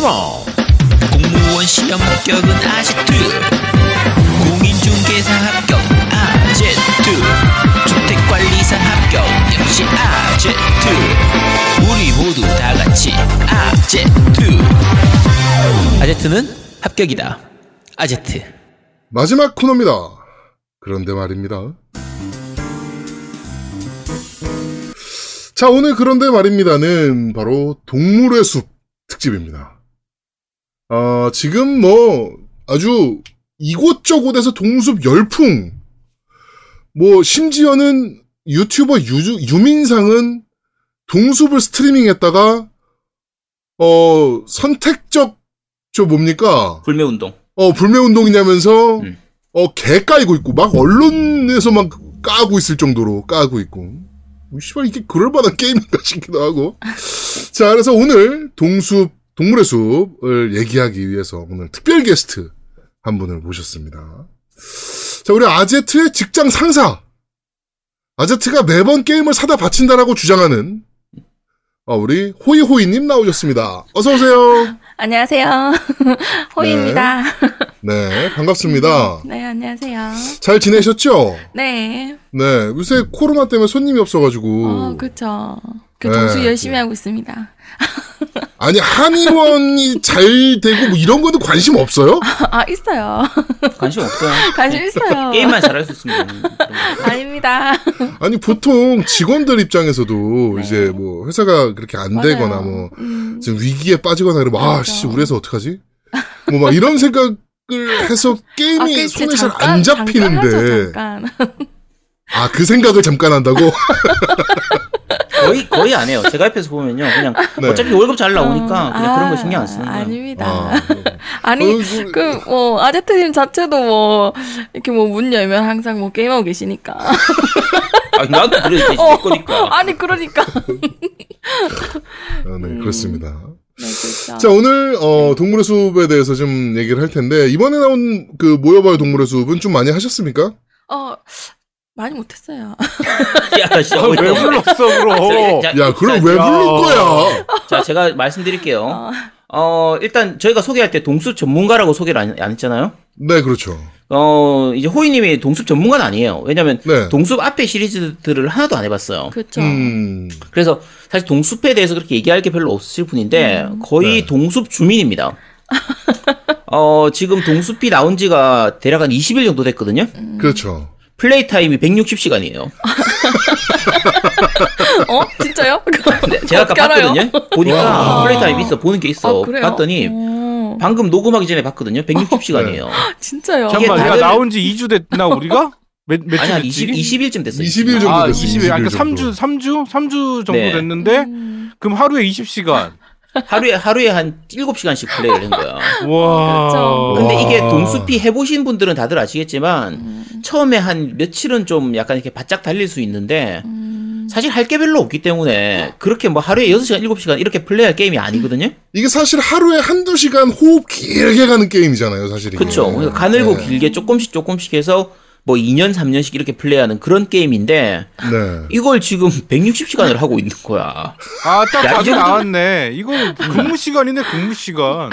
컴온! 공무원 시험 합격은 아제트, 공인중개사 합격 아제트, 주택관리사 합격 역시 아제트. 우리 모두 다같이 아제트. 아제트는 합격이다. 아제트 마지막 코너입니다. 그런데 말입니다. 자, 오늘 그런데 말입니다는 바로 동물의 숲 특집입니다. 지금 뭐 아주 이곳저곳에서 동숲 열풍, 뭐 심지어는 유튜버 유민상은 동숲을 스트리밍했다가 선택적 불매운동. 불매운동이냐면서 개 까이고 있고 막 언론에서 막 까고 있을 정도로 까고 있고. 씨발, 이게 그럴만한 게임인가 싶기도 하고. 자, 그래서 오늘 동숲, 동물의 숲을 얘기하기 위해서 오늘 특별 게스트 한 분을 모셨습니다. 자, 우리 아제트의 직장 상사. 아제트가 매번 게임을 사다 바친다라고 주장하는 우리 호이호이님 나오셨습니다. 어서오세요. 안녕하세요. 호이입니다. 네, 반갑습니다. 네, 안녕하세요. 잘 지내셨죠? 네. 네, 요새 코로나 때문에 손님이 없어가지고. 그쵸. 교통수 열심히 하고 있습니다. 아니, 한의원이 잘 되고 뭐 이런 거는 관심 없어요? 있어요. 관심 없어요. 관심 있어요. 게임만 잘할 수 있습니다. 아닙니다. 아니, 보통 직원들 입장에서도 네. 이제 뭐 회사가 그렇게 안 맞아요. 되거나 뭐 지금 위기에 빠지거나 그러면 맞아. 아, 씨, 우리 회사 어떡하지? 뭐 막 이런 생각 해서 게임이 손에 잘 안 잡히는데. 아, 그 생각을 잠깐 한다고? 거의 안 해요. 제가 옆에서 보면요, 그냥 네. 어차피 월급 잘 나오니까 그냥 그런 거 신경 안 쓰는 거예요. 아닙니다. 아니, 아제트님 자체도 이렇게 문 열면 항상 게임하고 계시니까. 아니, 나도 그래, 내 거니까. 아니, 그러니까. 네, 그렇습니다. 네, 그렇죠. 자, 오늘 동물의 숲에 대해서 좀 얘기를 할 텐데, 이번에 나온 그 모여봐요 동물의 숲은 좀 많이 하셨습니까? 많이 못했어요. 야, 진짜 왜 불렀어, 그럼? 야, 그럼 왜 부를 거야? 자, 제가 말씀드릴게요. 일단 저희가 소개할 때 동숲 전문가라고 소개를 안 했잖아요. 네, 그렇죠. 이제 호이님이 동숲 전문가는 아니에요. 왜냐면 네. 동숲 앞에 시리즈들을 하나도 안 해봤어요. 그렇죠. 그래서 사실 동숲에 대해서 그렇게 얘기할 게 별로 없으실 분인데 거의 네. 동숲 주민입니다. 지금 동숲이 나온 지가 대략 한 20일 정도 됐거든요. 그렇죠. 플레이 타임이 160시간이에요. 진짜요? 제가 아까 봤거든요. 보니까 플레이 타임이 있어. 보는 게 있어. 봤더니 방금 녹음하기 전에 봤거든요. 160시간이에요. 네. 진짜요? 잠깐만, 다들... 야, 나온 지 2주 됐나, 우리가? 며칠 됐지? 20일쯤 됐어요. 20일 정도 됐어요. 20일. 그러니까 3주 정도 네. 됐는데 그럼 하루에 20시간. 하루에 한 7시간씩 플레이를 한 거야. 와. 근데 이게 동숲이 해보신 분들은 다들 아시겠지만 처음에 한 며칠은 좀 약간 이렇게 바짝 달릴 수 있는데 사실 할 게 별로 없기 때문에 그렇게 뭐 하루에 6시간, 7시간 이렇게 플레이할 게임이 아니거든요. 이게 사실 하루에 한두 시간 호흡 길게 가는 게임이잖아요, 사실은. 그렇죠. 그러니까 가늘고 네. 길게 조금씩 해서 뭐 2년, 3년씩 이렇게 플레이하는 그런 게임인데 네. 이걸 지금 160시간을 하고 있는 거야. 아, 딱 나왔네. 이거 근무시간이네, 근무시간.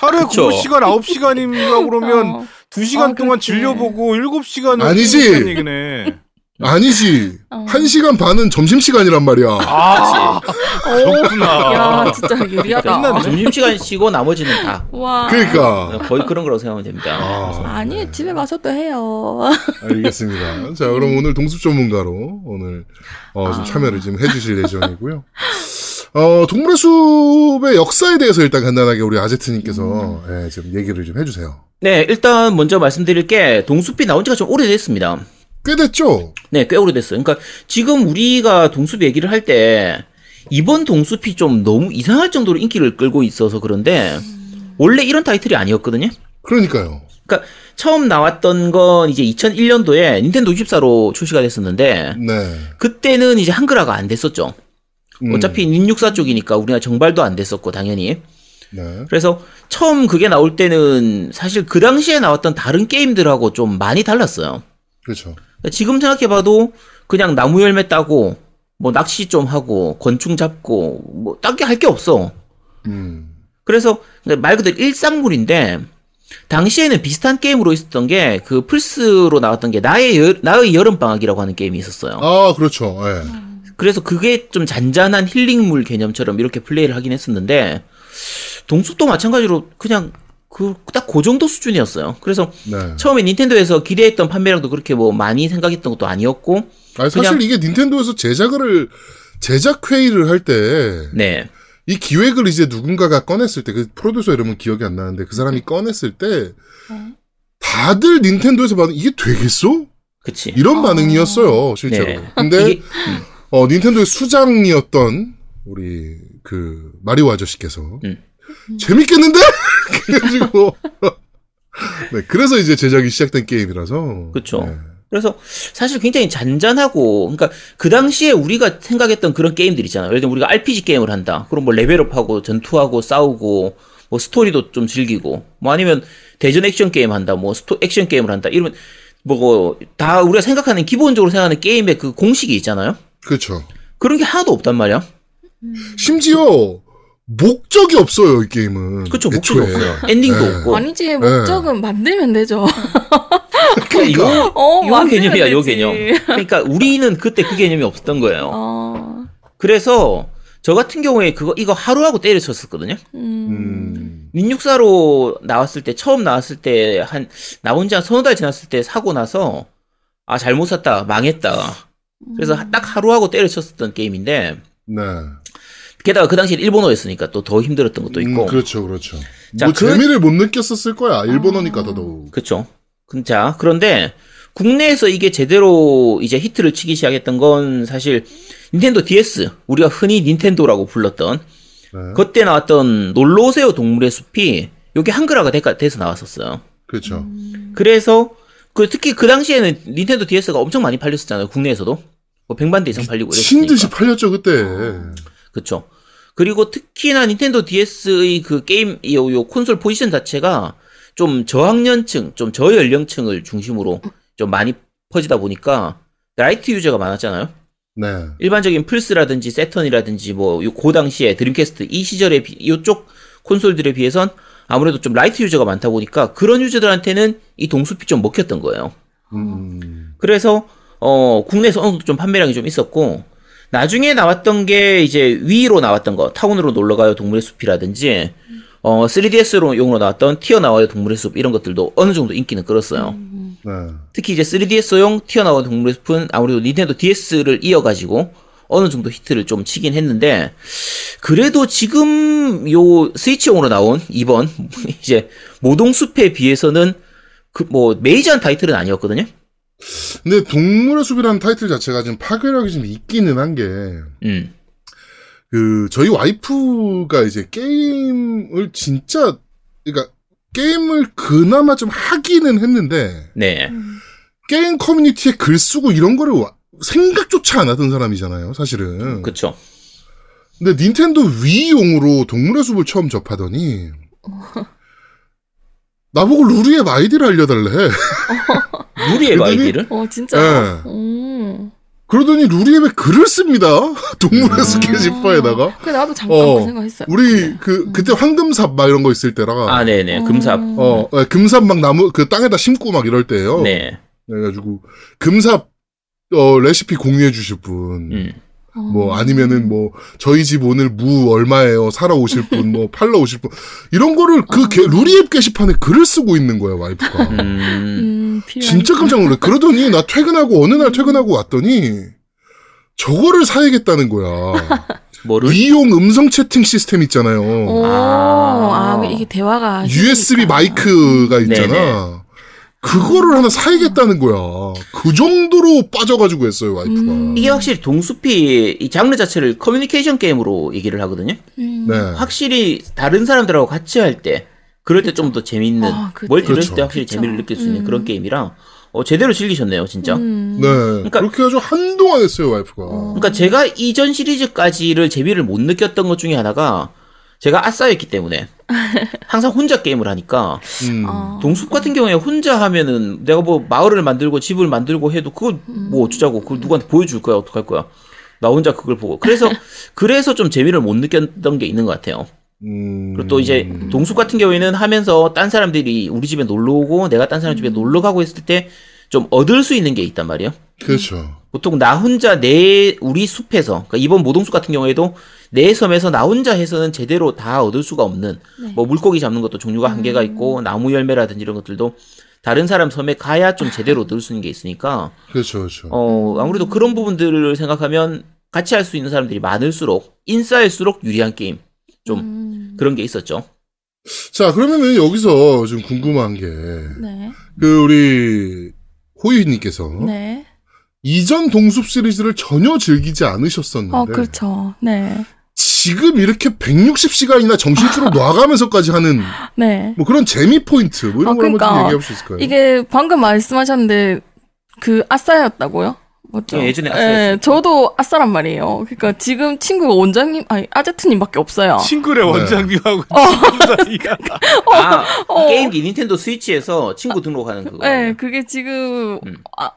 하루에 그쵸? 근무시간 9시간인가 그러면 2시간 동안 그렇지. 질려보고 7시간을 아니지. 얘기네. 아니지. 1시간 반은 점심시간이란 말이야. 아, 그렇구나. 야, 진짜 유리하다. 점심시간 쉬고 나머지는 다. 와. 그러니까. 거의 그런 거라고 생각하면 됩니다. 아니, 집에 가서 또 해요. 알겠습니다. 자, 그럼 오늘 동숲 전문가로 오늘 좀 참여를 좀 해주실 예정이고요. 동물의 숲의 역사에 대해서 일단 간단하게 우리 아제트님께서 예, 지금 얘기를 좀 해주세요. 네, 일단 먼저 말씀드릴 게 동숲이 나온 지가 좀 오래됐습니다. 꽤 됐죠? 네, 꽤 오래됐어요. 그러니까 지금 우리가 동숲 얘기를 할 때 이번 동숲이 좀 너무 이상할 정도로 인기를 끌고 있어서 그런데 원래 이런 타이틀이 아니었거든요? 그러니까요. 그러니까 처음 나왔던 건 이제 2001년도에 닌텐도 64로 출시가 됐었는데 네. 그때는 이제 한글화가 안 됐었죠. 어차피 닌64 쪽이니까 우리나라 정발도 안 됐었고 당연히. 네. 그래서 처음 그게 나올 때는 사실 그 당시에 나왔던 다른 게임들하고 좀 많이 달랐어요. 그렇죠. 지금 생각해봐도 그냥 나무 열매 따고 뭐 낚시 좀 하고 곤충 잡고 뭐 딴 게 할 게 없어. 그래서 말 그대로 일상물인데, 당시에는 비슷한 게임으로 있었던 게, 그 플스로 나왔던 게, 나의 여름방학이라고 하는 게임이 있었어요. 아, 그렇죠. 예. 그래서 그게 좀 잔잔한 힐링물 개념처럼 이렇게 플레이를 하긴 했었는데, 동숲도 마찬가지로 그냥, 딱 그 정도 수준이었어요. 그래서, 네. 처음에 닌텐도에서 기대했던 판매량도 그렇게 뭐 많이 생각했던 것도 아니었고. 아니, 사실 이게 닌텐도에서 제작 회의를 할 때. 네. 이 기획을 이제 누군가가 꺼냈을 때, 그 프로듀서 이름은 기억이 안 나는데, 그 사람이 꺼냈을 때, 다들 닌텐도에서 반응, 이게 되겠어? 그치. 이런 반응이었어요, 실제로. 네. 근데, 이게, 닌텐도의 수장이었던, 우리, 마리오 아저씨께서, 재밌겠는데? 그래가지고, 네, 그래서 이제 제작이 시작된 게임이라서. 그쵸. 네. 그래서 사실 굉장히 잔잔하고, 그러니까 그 당시에 우리가 생각했던 그런 게임들 있잖아요. 예를 들면 우리가 RPG 게임을 한다. 그럼 뭐 레벨업하고 전투하고 싸우고 뭐 스토리도 좀 즐기고, 뭐 아니면 대전 액션 게임 한다. 뭐 액션 게임을 한다. 이러면 뭐 다 우리가 생각하는, 기본적으로 생각하는 게임의 그 공식이 있잖아요. 그렇죠. 그런 게 하나도 없단 말이야. 심지어 목적이 없어요, 이 게임은. 그렇죠. 목적이 없어요. 엔딩도 없고. 아니지, 목적은 만들면 되죠. 그러니까 요 개념이야, 요 개념. 그러니까 우리는 그때 그 개념이 없었던 거예요. 그래서 저 같은 경우에 이거 하루하고 때려쳤었거든요. 닌육사로 나왔을 때, 처음 나왔을 때 나온 지 한 서너 달 지났을 때 사고 나서, 아, 잘못 샀다, 망했다. 그래서 딱 하루하고 때려쳤었던 게임인데. 네. 게다가 그 당시에 일본어였으니까 또 더 힘들었던 것도 있고. 그렇죠, 그렇죠. 자, 뭐 재미를 못 느꼈었을 거야. 일본어니까 더더욱. 그렇죠. 자, 그런데 국내에서 이게 제대로 이제 히트를 치기 시작했던 건 사실 닌텐도 DS, 우리가 흔히 닌텐도라고 불렀던, 그때 나왔던 놀러오세요 동물의 숲이 요게 한글화가 돼서 나왔었어요. 그렇죠. 그래서 특히 그 당시에는 닌텐도 DS가 엄청 많이 팔렸었잖아요. 국내에서도 뭐 100만 대 이상 팔리고 이랬으니까. 미친듯이 팔렸죠 그때. 그렇죠. 그리고 특히나 닌텐도 DS의 그 게임 요 콘솔 포지션 자체가 좀 저학년층, 좀 저연령층을 중심으로 좀 많이 퍼지다 보니까 라이트 유저가 많았잖아요. 네. 일반적인 플스라든지 세턴이라든지 뭐 그 당시에 드림캐스트 이 시절에 요쪽 콘솔들에 비해선 아무래도 좀 라이트 유저가 많다 보니까 그런 유저들한테는 이 동숲이 좀 먹혔던 거예요. 그래서 국내에서 어느 정도 좀 판매량이 좀 있었고, 나중에 나왔던 게 이제 위로 나왔던 거, 타운으로 놀러가요 동물의 숲이라든지 3DS로 용으로 나왔던 튀어나와요 동물의 숲, 이런 것들도 어느 정도 인기는 끌었어요. 네. 특히 이제 3DS용 튀어나와요 동물의 숲은 아무래도 닌텐도 DS를 이어가지고 어느 정도 히트를 좀 치긴 했는데, 그래도 지금 요 스위치용으로 나온 이번 이제 모동숲에 비해서는 뭐 메이저한 타이틀은 아니었거든요. 근데 동물의 숲이라는 타이틀 자체가 지금 파괴력이 좀 있기는 한 게. 저희 와이프가 이제 게임을 진짜, 그러니까, 게임을 그나마 좀 하기는 했는데, 네. 게임 커뮤니티에 글 쓰고 이런 거를 생각조차 안 하던 사람이잖아요, 사실은. 그쵸. 근데 닌텐도 위용으로 동물의 숲을 처음 접하더니, 나보고 루리웹 아이디를 알려달래. 루리웹 아이디를? 진짜. 네. 그러더니 루리웹에 글을 씁니다. 동물의 숲 게시판에다가. 그래, 나도 잠깐 그 생각했어요. 우리 네. 그때 황금삽 막 이런 거 있을 때라. 아, 네네. 금삽. 네, 금삽 막 나무 땅에다 심고 막 이럴 때예요. 네. 그래가지고 금삽 레시피 공유해 주실 분. 뭐 아니면은 뭐 저희 집 오늘 무 얼마예요? 사러 오실 분, 뭐 팔러 오실 분, 이런 거를 루리웹 게시판에 글을 쓰고 있는 거야, 와이프가. 진짜 깜짝 놀래. 그러더니 나 퇴근하고 어느 날 퇴근하고 왔더니 저거를 사야겠다는 거야. 뭐를? 위용 음성 채팅 시스템 있잖아요. 이게 대화가 USB 있구나. 마이크가 있잖아. 네네. 그거를 하나 사야겠다는 거야. 그 정도로 빠져가지고 했어요, 와이프가. 이게 확실히 동숲이 이 장르 자체를 커뮤니케이션 게임으로 얘기를 하거든요. 네. 확실히 다른 사람들하고 같이 할 때, 그럴 때 좀 더 재밌는, 멀티 이럴 때 확실히 재미를 느낄 수 있는 그런 게임이라, 제대로 즐기셨네요, 진짜. 네. 그러니까, 그렇게 아주 한동안 했어요, 와이프가. 그러니까 제가 이전 시리즈까지를 재미를 못 느꼈던 것 중에 하나가, 제가 아싸였기 때문에 항상 혼자 게임을 하니까 동숲 같은 경우에 혼자 하면은 내가 뭐 마을을 만들고 집을 만들고 해도 그거 뭐 어쩌자고, 그걸 누구한테 보여줄 거야, 어떡할 거야, 나 혼자 그걸 보고. 그래서 좀 재미를 못 느꼈던 게 있는 것 같아요. 그리고 또 이제 동숲 같은 경우에는 하면서 딴 사람들이 우리 집에 놀러오고 내가 딴 사람 집에 놀러가고 했을 때 좀 얻을 수 있는 게 있단 말이에요. 그렇죠. 보통 나 혼자 우리 숲에서, 그러니까 이번 모동숲 같은 경우에도 내 섬에서 나 혼자 해서는 제대로 다 얻을 수가 없는, 네. 뭐 물고기 잡는 것도 종류가 한계가 있고 나무 열매라든지 이런 것들도 다른 사람 섬에 가야 좀 제대로 얻을 수 있는 게 있으니까. 그렇죠, 그렇죠. 아무래도 그런 부분들을 생각하면 같이 할 수 있는 사람들이 많을수록, 인싸일수록 유리한 게임. 좀 그런 게 있었죠. 자, 그러면은 여기서 좀 궁금한 게, 네. 그 우리 호이님께서, 네. 이전 동숲 시리즈를 전혀 즐기지 않으셨었는데, 그렇죠. 네. 지금 이렇게 160시간이나 정신줄을 놔가면서까지 하는, 네. 뭐 그런 재미 포인트, 뭐 이런 걸 한번 좀 얘기해 볼 수 있을까요? 이게 방금 말씀하셨는데 그 아싸였다고요? 맞죠? 예, 예전에 아싸였어요. 예, 저도 아싸란 말이에요. 그러니까 지금 친구가 원장님, 아니 아제트님밖에 없어요. 친구래, 원장님하고 친구 사이가. 게임기 닌텐도 스위치에서 친구 등록하는 그거. 네, 그게 지금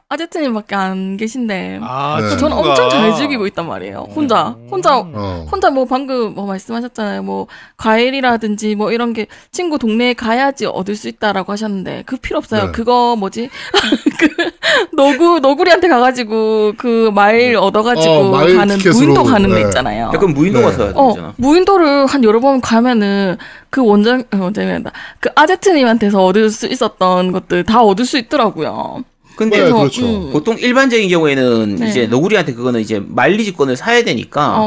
아제트님밖에 안 계신데. 아, 네. 저는 엄청 잘 즐기고 있단 말이에요. 혼자 뭐 방금 뭐 말씀하셨잖아요. 뭐 과일이라든지 뭐 이런 게 친구 동네에 가야지 얻을 수 있다라고 하셨는데 그 필요 없어요. 네. 그거 뭐지? 너구리한테 가가지고. 그 마일 얻어가지고 가는 무인도 가는 데 있잖아요. 약간 무인도 가서 되잖아. 무인도를 한 여러 번 가면은 그 원장님이란다. 그 아제트님한테서 얻을 수 있었던 것들 다 얻을 수 있더라고요. 근데 네, 그렇죠. 보통 일반적인 경우에는, 네. 이제 너구리한테 그거는 이제 만리지권을 사야 되니까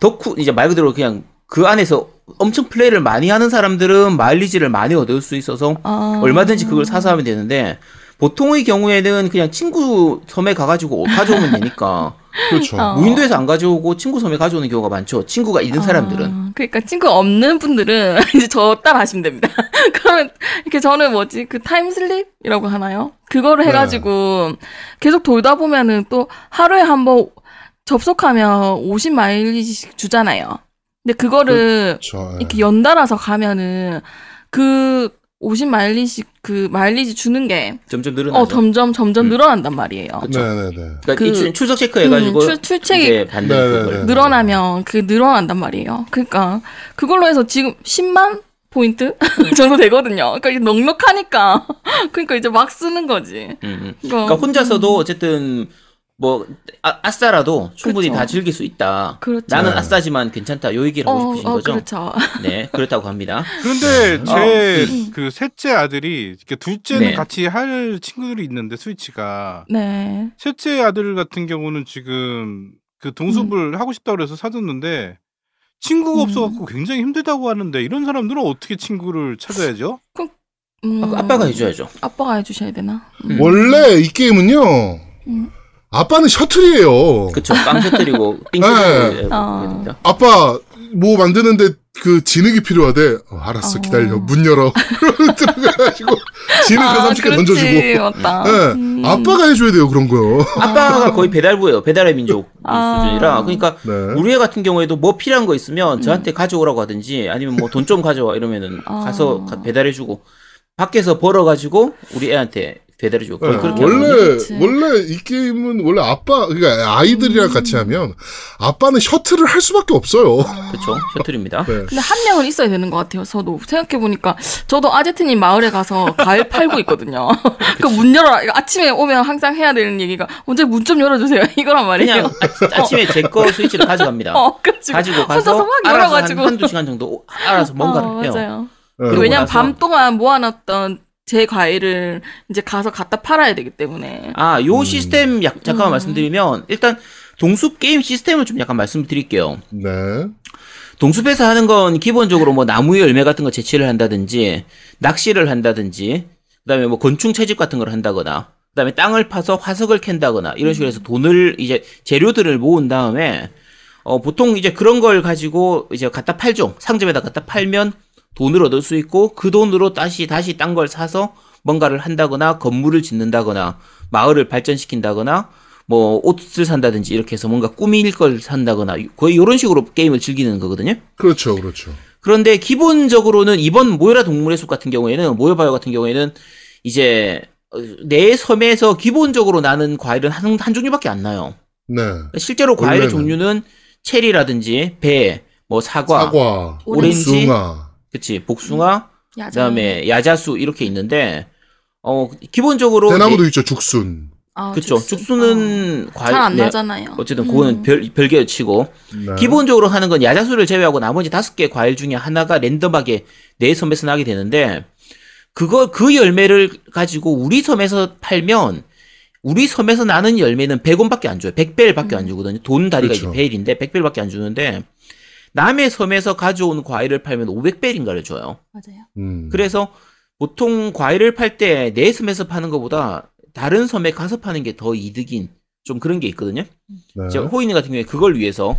덕후 이제 말 그대로 그냥 그 안에서 엄청 플레이를 많이 하는 사람들은 마일리지를 많이 얻을 수 있어서 얼마든지 그걸 사서 하면 되는데. 보통의 경우에는 그냥 친구 섬에 가가지고 가져오면 되니까. 그렇죠. 무인도에서 안 가져오고 친구 섬에 가져오는 경우가 많죠. 친구가 있는 사람들은. 그러니까 친구 없는 분들은 이제 저 따라 하시면 됩니다. 그러면 이렇게 저는 뭐지, 그 타임슬립이라고 하나요? 그거를 해가지고, 네. 계속 돌다 보면은 또 하루에 한번 접속하면 50마일리지씩 주잖아요. 근데 그거를, 그렇죠. 네. 이렇게 연달아서 가면은 그 50마일리지, 그 마일리지 주는 게 점점 늘어나죠. 점점 늘어난단 말이에요. 그렇죠. 네네네. 그러니까 그 출석 체크 해가지고 출첵이 늘어나면 그 늘어난단 말이에요. 그러니까 그걸로 해서 지금 10만 포인트 정도 되거든요. 그러니까 이제 넉넉하니까 그러니까 이제 막 쓰는 거지. 그러니까 혼자서도 어쨌든. 뭐 아싸라도 충분히, 그렇죠. 다 즐길 수 있다. 그렇죠. 나는 아싸지만 괜찮다. 요 얘기를 하고 싶으신 거죠? 그렇죠. 네, 그렇다고 합니다. 그런데 제 그 셋째 아들이, 둘째는, 네. 같이 할 친구들이 있는데 스위치가, 네. 셋째 아들 같은 경우는 지금 그 동숲을 하고 싶다고 해서 사줬는데 친구가 없어갖고 굉장히 힘들다고 하는데 이런 사람들은 어떻게 친구를 찾아야죠? 아빠가 해줘야죠. 아빠가 해주셔야 되나? 원래 이 게임은요. 아빠는 셔틀이에요. 그쵸, 빵 셔틀이고, 빙빙. 아빠, 뭐 만드는데 그 진흙이 필요하대. 알았어, 기다려. 문 열어. 들어가가지고, 진흙 한 30개 던져주고. 맞다. 네. 아빠가 해줘야 돼요, 그런 거. 아빠가 거의 배달부예요. 배달의 민족 수준이라. 그러니까, 네. 우리 애 같은 경우에도 뭐 필요한 거 있으면 저한테 가져오라고 하든지, 아니면 뭐 돈 좀 가져와 이러면은 가서 배달해주고, 밖에서 벌어가지고, 우리 애한테 배달해주고. 네, 원래 이 게임은 원래 아빠, 그러니까 아이들이랑 같이 하면 아빠는 셔틀을 할 수밖에 없어요. 그렇죠, 셔틀입니다. 네. 근데 한 명은 있어야 되는 것 같아요. 저도 생각해 보니까 저도 아제트님 마을에 가서 과일 팔고 있거든요. 그 문 열어라. 아침에 오면 항상 해야 되는 얘기가 언제 문 좀 열어주세요. 이거란 말이에요. 그냥 아침에 제 거 스위치를 가져갑니다. 가지고 가서 혼자서 막 열어가지고 한두 시간 정도 알아서 뭔가를 해요. 맞아요. 네. 왜냐면 밤 동안 모아놨던 제 과일을 이제 가서 갖다 팔아야 되기 때문에. 아, 요 시스템 잠깐만 말씀드리면, 일단 동숲 게임 시스템을 좀 약간 말씀드릴게요. 네. 동숲에서 하는 건 기본적으로 뭐 나무 열매 같은 거 채취를 한다든지, 낚시를 한다든지, 그다음에 뭐 곤충 채집 같은 걸 한다거나, 그다음에 땅을 파서 화석을 캔다거나 이런 식으로 해서 돈을 이제 재료들을 모은 다음에 보통 이제 그런 걸 가지고 이제 갖다 팔죠. 상점에다 갖다 팔면 돈을 얻을 수 있고, 그 돈으로 다시 딴 걸 사서 뭔가를 한다거나, 건물을 짓는다거나, 마을을 발전시킨다거나, 뭐, 옷을 산다든지, 이렇게 해서 뭔가 꾸밀 걸 산다거나, 거의 요런 식으로 게임을 즐기는 거거든요? 그렇죠, 그렇죠. 그런데 기본적으로는 이번 모여라 동물의 숲 같은 경우에는, 모여봐요 같은 경우에는, 이제, 내 섬에서 기본적으로 나는 과일은 한 종류밖에 안 나요. 네. 실제로 과일의 종류는 체리라든지, 배, 뭐 사과, 오렌지, 복숭아. 그치, 복숭아, 그다음에 야자수 이렇게 있는데 기본적으로 대나무도 있죠, 죽순. 아, 그쵸. 죽순은 과일 잘 안 나잖아요. 어쨌든 그거는 별개로 치고 네. 기본적으로 하는 건 야자수를 제외하고 나머지 5개 과일 중에 하나가 랜덤하게 내 섬에서 나게 되는데 그 열매를 가지고 우리 섬에서 팔면 우리 섬에서 나는 열매는 100원밖에 안 줘요. 100벨밖에 안 주거든요. 돈 다리가 그쵸. 이제 벨인데 100벨밖에 안 주는데 남의 섬에서 가져온 과일을 팔면 500벨인가를 줘요. 맞아요. 그래서 보통 과일을 팔 때 내 섬에서 파는 것보다 다른 섬에 가서 파는 게 더 이득인 좀 그런 게 있거든요. 네. 제가 호이님 같은 경우에 그걸 위해서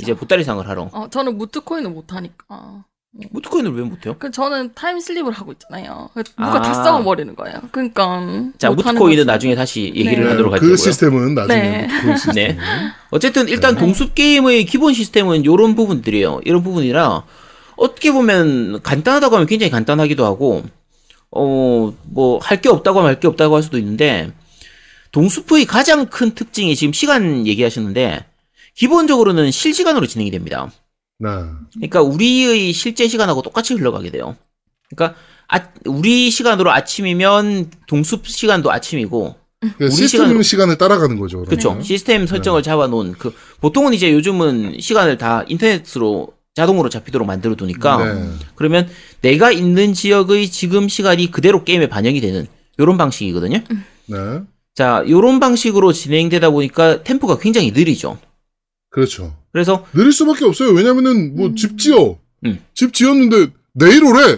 이제 보따리상을 하러. 저는 무트코인을 못 하니까. 무트코인을 왜 못 해요? 저는 타임슬립을 하고 있잖아요. 누가 다 썩어버리는 거예요. 그러니까 자 무트코인은 나중에 다시 얘기를 네. 하도록 할 거고요. 그 시스템은 나중에. 네. 네. 어쨌든 일단 네. 동숲 게임의 기본 시스템은 이런 부분들이에요. 이런 부분이라 어떻게 보면 간단하다고 하면 굉장히 간단하기도 하고. 뭐 할 게 없다고 하면 할 게 없다고 할 수도 있는데 동숲의 가장 큰 특징이 지금 시간 얘기하셨는데 기본적으로는 실시간으로 진행이 됩니다. 네. 그러니까 우리의 실제 시간하고 똑같이 흘러가게 돼요. 그러니까 우리 시간으로 아침이면 동숲 시간도 아침이고 그러니까 우리 시간을 따라가는 거죠. 그렇죠. 네. 시스템 설정을 네. 잡아놓은 보통은 이제 요즘은 시간을 다 인터넷으로 자동으로 잡히도록 만들어두니까 네. 그러면 내가 있는 지역의 지금 시간이 그대로 게임에 반영이 되는 요런 방식이거든요. 네. 자, 요런 방식으로 진행되다 보니까 템포가 굉장히 느리죠. 그렇죠. 그래서 느릴 수밖에 없어요. 왜냐면은 뭐 집 지어. 집 지었는데 내일 오래.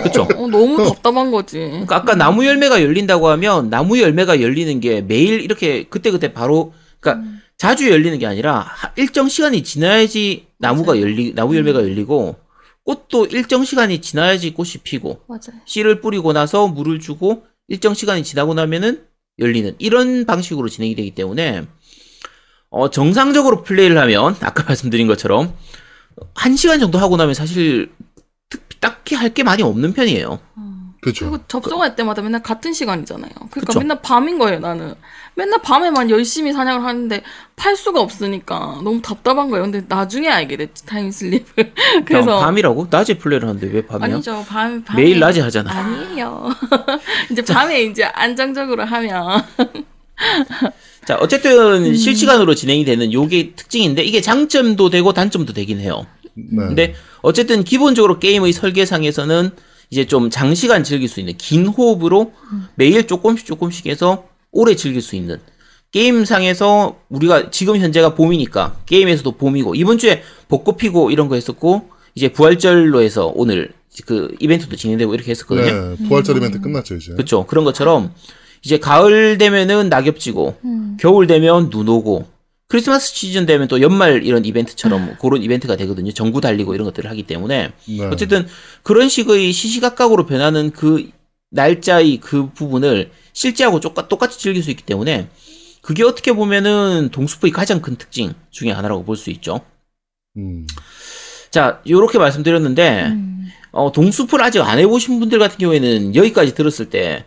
그렇죠. 너무 답답한 거지. 그러니까 아까 나무 열매가 열린다고 하면 나무 열매가 열리는 게 매일 이렇게 그때그때 바로 그러니까 자주 열리는 게 아니라 일정 시간이 지나야지 나무가 나무 열매가 열리고 꽃도 일정 시간이 지나야지 꽃이 피고 맞아요. 씨를 뿌리고 나서 물을 주고 일정 시간이 지나고 나면은 열리는 이런 방식으로 진행이 되기 때문에 정상적으로 플레이를 하면 아까 말씀드린 것처럼 1시간 정도 하고 나면 사실 딱히 할 게 많이 없는 편이에요. 그쵸. 그리고 접속할 때마다 맨날 같은 시간이잖아요. 그러니까 그쵸. 맨날 밤인 거예요, 나는. 맨날 밤에만 열심히 사냥을 하는데 팔 수가 없으니까 너무 답답한 거예요. 근데 나중에 알게 됐지, 타임슬립을. 그래서 밤이라고? 낮에 플레이를 하는데 왜 밤이야? 아니죠, 밤에. 매일 낮에 하잖아. 아니에요. 이제 밤에 이제 안정적으로 하면. 자, 어쨌든 실시간으로 진행이 되는 요게 특징인데 이게 장점도 되고 단점도 되긴 해요. 네. 근데 어쨌든 기본적으로 게임의 설계상에서는 이제 좀 장시간 즐길 수 있는 긴 호흡으로 매일 조금씩 해서 오래 즐길 수 있는 게임상에서 우리가 지금 현재가 봄이니까 게임에서도 봄이고 이번 주에 벚꽃 피고 이런 거 했었고 이제 부활절로 해서 오늘 그 이벤트도 진행되고 이렇게 했었거든요. 네, 부활절 이벤트 끝났죠 이제. 그렇죠. 그런 것처럼 이제 가을 되면은 낙엽 지고 겨울 되면 눈 오고 크리스마스 시즌 되면 또 연말 이런 이벤트처럼 그런 이벤트가 되거든요. 전구 달리고 이런 것들을 하기 때문에 네. 어쨌든 그런 식의 시시각각으로 변하는 그 날짜의 그 부분을 실제하고 똑같이 즐길 수 있기 때문에 그게 어떻게 보면은 동숲의 가장 큰 특징 중에 하나라고 볼 수 있죠. 자, 요렇게 말씀드렸는데 동숲을 아직 안 해보신 분들 같은 경우에는 여기까지 들었을 때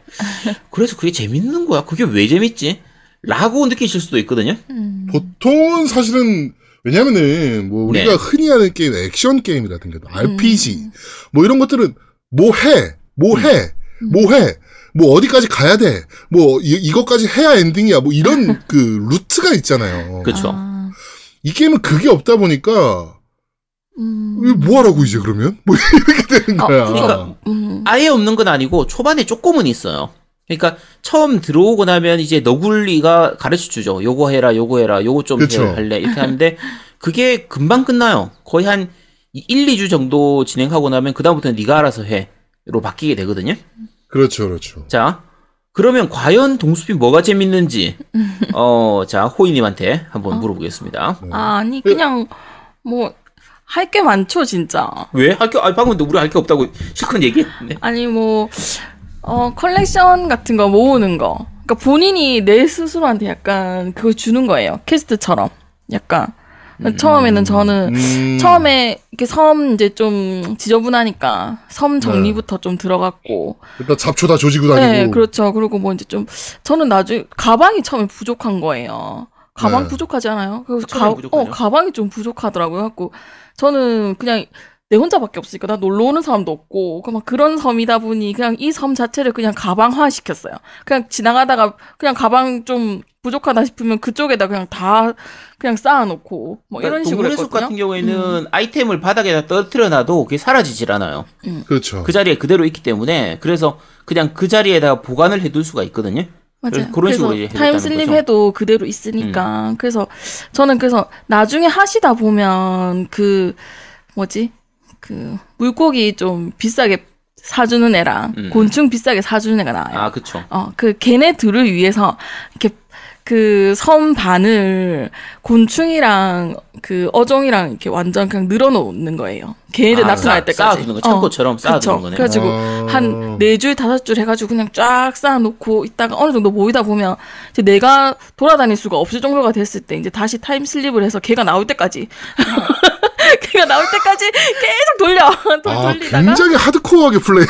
그래서 그게 재밌는 거야? 그게 왜 재밌지? 라고 느끼실 수도 있거든요. 보통은 사실은 왜냐면은 뭐 우리가 네. 흔히 하는 게임, 액션 게임이라든가 RPG 뭐 이런 것들은 뭐 어디까지 가야 돼, 뭐 이것까지 해야 엔딩이야, 뭐 이런 그 루트가 있잖아요. 그렇죠. 아. 이 게임은 그게 없다 보니까 뭐하라고 이제 그러면 뭐 이렇게 되는 거야. 그러니까 아예 없는 건 아니고 초반에 조금은 있어요. 그러니까 처음 들어오고 나면 이제 너굴리가 가르쳐주죠. 요거 해라, 요거 해라, 요거 좀 할래 이렇게 하는데 그게 금방 끝나요. 거의 한 1, 2주 정도 진행하고 나면 그 다음부터는 네가 알아서 해로 바뀌게 되거든요. 그렇죠, 그렇죠. 자, 그러면 과연 동숲이 뭐가 재밌는지 자 호이님한테 한번 물어보겠습니다. 아니 그냥 뭐. 할 게 많죠, 진짜. 왜? 아니, 방금 우리 할 게 없다고 실컷 얘기했는데. 아니, 뭐, 컬렉션 같은 거 모으는 거. 그러니까 본인이 내 스스로한테 약간 그걸 주는 거예요. 퀘스트처럼. 약간. 처음에는 저는, 처음에 이렇게 섬 이제 좀 지저분하니까 섬 정리부터 네. 좀 들어갔고. 일단 잡초 다 조지고 다니고. 네, 그렇죠. 그리고 뭐 이제 좀, 저는 나중에 가방이 처음에 부족한 거예요. 가방 네. 부족하지 않아요? 그래서 가방이 좀 부족하더라고요. 갖고 저는 그냥 내 혼자밖에 없으니까 나 놀러 오는 사람도 없고 막 그런 섬이다 보니 그냥 이 섬 자체를 그냥 가방화 시켰어요. 그냥 지나가다가 그냥 가방 좀 부족하다 싶으면 그쪽에다 그냥 다 그냥 쌓아놓고 뭐 이런 식으로 했거든요. 동물의 숲 같은 경우에는 아이템을 바닥에다 떨어뜨려놔도 그게 사라지질 않아요. 그렇죠. 그 자리에 그대로 있기 때문에 그래서 그냥 그 자리에다가 보관을 해둘 수가 있거든요. 맞아요. 그런 식으로 이제 타임슬립 해도 그대로 있으니까 그래서 저는 그래서 나중에 하시다 보면 물고기 좀 비싸게 사주는 애랑 곤충 비싸게 사주는 애가 나와요. 아, 그쵸. 그 걔네들을 위해서 이렇게 그 섬 반을 곤충이랑 그 어종이랑 이렇게 완전 그냥 늘어놓는 거예요. 걔네들 나타날 때까지. 쌓아두는 거, 창고처럼 쌓아두는 거네. 그래가지고 한 4줄, 5줄 해가지고 그냥 쫙 쌓아놓고 있다가 어느 정도 모이다 보면 이제 내가 돌아다닐 수가 없을 정도가 됐을 때 이제 다시 타임슬립을 해서 걔가 나올 때까지. 걔가 나올 때까지 계속 돌리다가 굉장히 하드코어하게 플레이.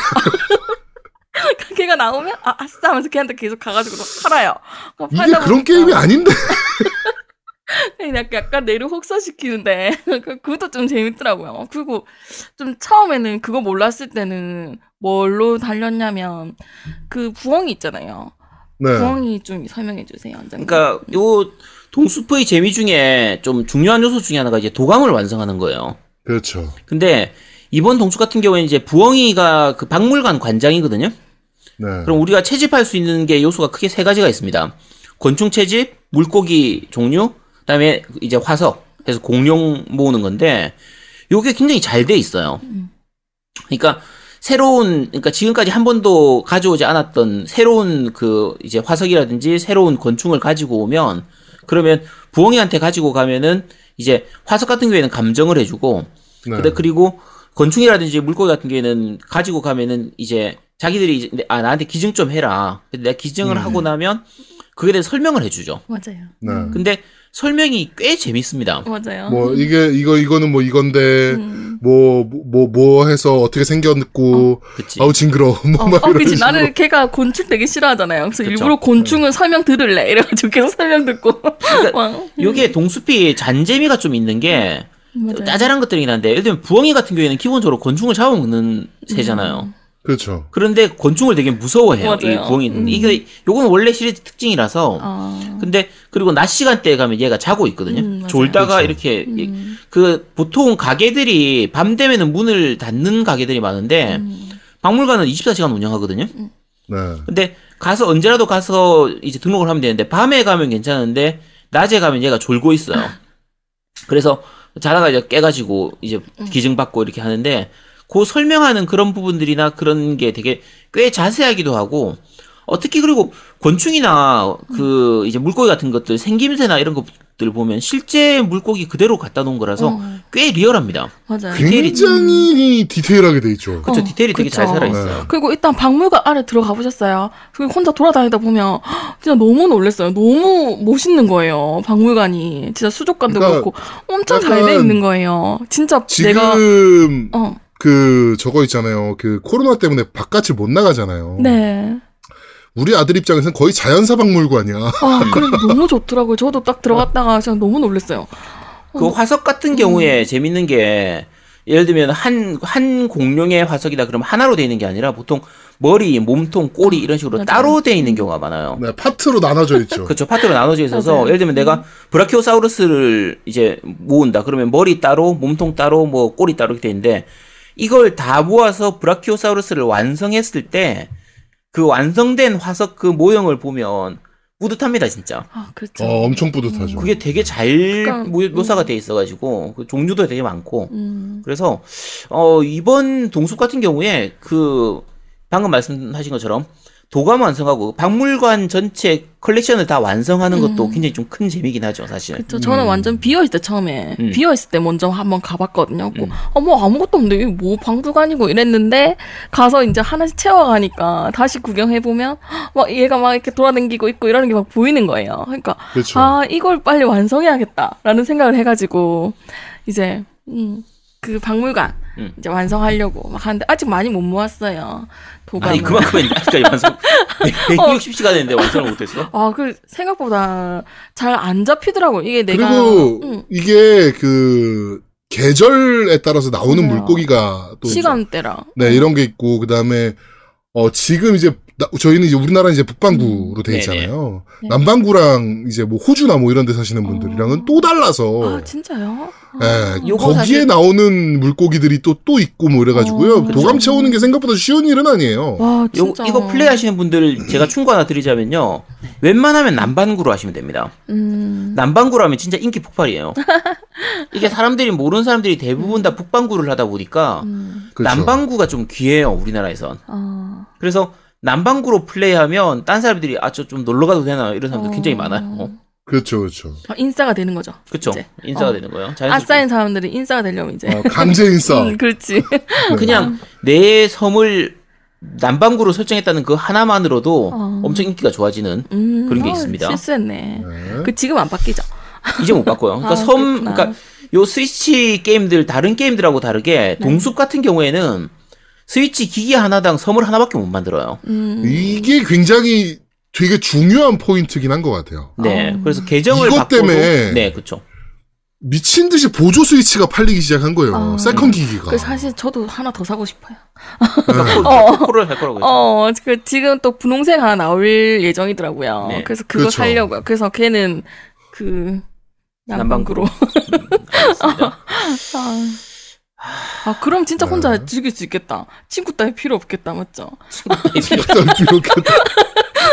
걔가 나오면 아싸 하면서 걔한테 계속 가가지고 팔아요. 이게 그런 게임이 아닌데. 약간 뇌를 혹사시키는데 그것도 좀 재밌더라고요. 그리고 좀 처음에는 그거 몰랐을 때는 뭘로 달렸냐면 그 부엉이 있잖아요. 네. 부엉이 좀 설명해 주세요, 원장님. 그러니까 요 동숲의 재미 중에 좀 중요한 요소 중에 하나가 이제 도감을 완성하는 거예요. 그렇죠. 근데 이번 동숲 같은 경우에 이제 부엉이가 그 박물관 관장이거든요. 네. 그럼 우리가 채집할 수 있는 게 요소가 크게 세 가지가 있습니다. 곤충 채집, 물고기 종류, 그다음에 이제 화석. 그래서 공룡 모으는 건데 요게 굉장히 잘 돼 있어요. 그러니까 그러니까 지금까지 한 번도 가져오지 않았던 새로운 그 이제 화석이라든지 새로운 곤충을 가지고 오면 그러면 부엉이한테 가지고 가면은 이제 화석 같은 경우에는 감정을 해주고 네. 그리고 곤충이라든지 물고기 같은 경우에는 가지고 가면은 이제 자기들이 이제 나한테 기증 좀 해라. 근데 내가 기증을 하고 나면 그에 대해서 설명을 해주죠. 맞아요. 네. 근데 설명이 꽤 재밌습니다. 맞아요. 뭐 이게 이거는 뭐 이건데 뭐 해서 어떻게 생겼고 아우 징그러워. 그치. 나는 걔가 곤충 되게 싫어하잖아요. 그래서 그쵸? 일부러 곤충은 설명 들을래 이래가지고 계속 설명 듣고. 그러니까 요게 동숲이 잔재미가 좀 있는 게 짜잘한 것들이긴 한데 예를 들면 부엉이 같은 경우에는 기본적으로 곤충을 잡아먹는 새잖아요. 그렇죠. 그런데 곤충을 되게 무서워해요. 이 부엉이는. 이게 요건 원래 시리즈 특징이라서. 근데 그리고 낮 시간대에 가면 얘가 자고 있거든요. 졸다가 그렇죠. 이렇게 보통 가게들이 밤 되면은 문을 닫는 가게들이 많은데 박물관은 24시간 운영하거든요. 네. 근데 언제라도 가서 이제 등록을 하면 되는데 밤에 가면 괜찮은데 낮에 가면 얘가 졸고 있어요. 그래서 자다가 이제 깨가지고 이제 기증받고 이렇게 하는데. 그 설명하는 그런 부분들이나 그런 게 되게 꽤 자세하기도 하고, 어떻게 그리고 곤충이나 이제 물고기 같은 것들, 생김새나 이런 것들 보면 실제 물고기 그대로 갖다 놓은 거라서 꽤 리얼합니다. 맞아요. 굉장히 디테일하게 돼 있죠. 그렇죠. 디테일이 되게 잘 살아있어요. 네. 그리고 일단 박물관 안에 들어가 보셨어요? 그리고 혼자 돌아다니다 보면 진짜 너무 놀랐어요. 너무 멋있는 거예요. 박물관이. 진짜 수족관도 그렇고 엄청 잘 돼 있는 거예요. 진짜 지금... 저거 있잖아요. 코로나 때문에 바깥을 못 나가잖아요. 네. 우리 아들 입장에서는 거의 자연사 박물관이야. 그래서 너무 좋더라고요. 저도 딱 들어갔다가 진짜 너무 놀랐어요. 화석 같은 경우에 재밌는 게, 예를 들면 한 공룡의 화석이다 그러면 하나로 돼 있는 게 아니라 보통 머리, 몸통, 꼬리 이런 식으로 따로 돼 있는 경우가 많아요. 네, 파트로 나눠져 있죠. 그렇죠. 파트로 나눠져 있어서 예를 들면 내가 브라키오사우루스를 이제 모은다 그러면 머리 따로, 몸통 따로, 뭐 꼬리 따로 이렇게 돼 있는데, 이걸 다 모아서 브라키오사우루스를 완성했을 때 그 완성된 화석 그 모형을 보면 뿌듯합니다, 진짜. 그렇죠. 엄청 뿌듯하죠. 그게 되게 잘 묘사가 돼 있어가지고 그 종류도 되게 많고 그래서 이번 동숲 같은 경우에 방금 말씀하신 것처럼 도감 완성하고 박물관 전체 컬렉션을 다 완성하는 것도 굉장히 좀 큰 재미긴 하죠, 사실. 그렇죠. 저는 완전 비어있을 때 처음에 비어있을 때 먼저 한번 가봤거든요. 아무것도 없는데 이게 뭐 박물관이고 이랬는데 가서 이제 하나씩 채워가니까 다시 구경해보면 얘가 막 이렇게 돌아다니고 있고 이러는 게 막 보이는 거예요. 그러니까 그렇죠. 이걸 빨리 완성해야겠다라는 생각을 해가지고 이제 그 박물관 이제 완성하려고 막 하는데 아직 많이 못 모았어요. 도감을. 아니 그만큼은 진짜 완성 160시간 했는데 완성을 못했어? 아, 그 생각보다 잘 안 잡히더라고. 이게 내가 그리고 이게 그 계절에 따라서 나오는 맞아요. 물고기가 또 시간대랑 네 이런 게 있고 그 다음에 지금 이제 저희는 이제 우리나라 이제 북반구로 돼 있잖아요. 네네. 남반구랑 이제 뭐 호주나 뭐 이런 데 사시는 분들이랑은 또 달라서. 아 진짜요? 예, 네, 거기에 사실... 나오는 물고기들이 또 있고 뭐 이래가지고요. 도감 채우는 게 생각보다 쉬운 일은 아니에요. 와 진짜. 이거 플레이하시는 분들 제가 충고 하나 드리자면요. 웬만하면 남반구로 하시면 됩니다. 남반구로 하면 진짜 인기 폭발이에요. 이게 사람들이 모르는 사람들이 대부분 다 북반구를 하다 보니까 그렇죠. 남반구가 좀 귀해요 우리나라에선. 그래서 남반구로 플레이하면 딴 사람들이 아 저 좀 놀러 가도 되나 이런 사람들 굉장히 많아요. 그렇죠, 그렇죠. 인싸가 되는 거죠. 그렇죠, 인싸가 되는 거예요. 아싸인 사람들이 인싸가 되려면 이제 강제 인싸. 그렇지. 그냥 내 섬을 남반구로 설정했다는 그 하나만으로도 엄청 인기가 좋아지는 그런 게 있습니다. 실수했네. 네. 그 지금 안 바뀌죠? 이제 못 바꿔요. 그러니까 섬, 그러니까 요 스위치 게임들 다른 게임들하고 다르게 네. 동숲 같은 경우에는 스위치 기기 하나당 섬을 하나밖에 못 만들어요. 이게 굉장히 되게 중요한 포인트긴 한 것 같아요. 네, 그래서 계정을 이것 바꾸고, 때문에 네, 그렇죠. 미친 듯이 보조 스위치가 팔리기 시작한 거예요. 세컨 기기가. 그 사실 저도 하나 더 사고 싶어요. 코를 살 거라고요. 그 지금 또 분홍색 하나 나올 예정이더라고요. 네. 그래서 그거 그렇죠. 사려고요. 그래서 걔는 그 남방구로. 알겠습니다. 아, 그럼 진짜 혼자 네. 즐길 수 있겠다. 친구 따위 필요 없겠다, 맞죠? 친구 따위 필요 없겠다.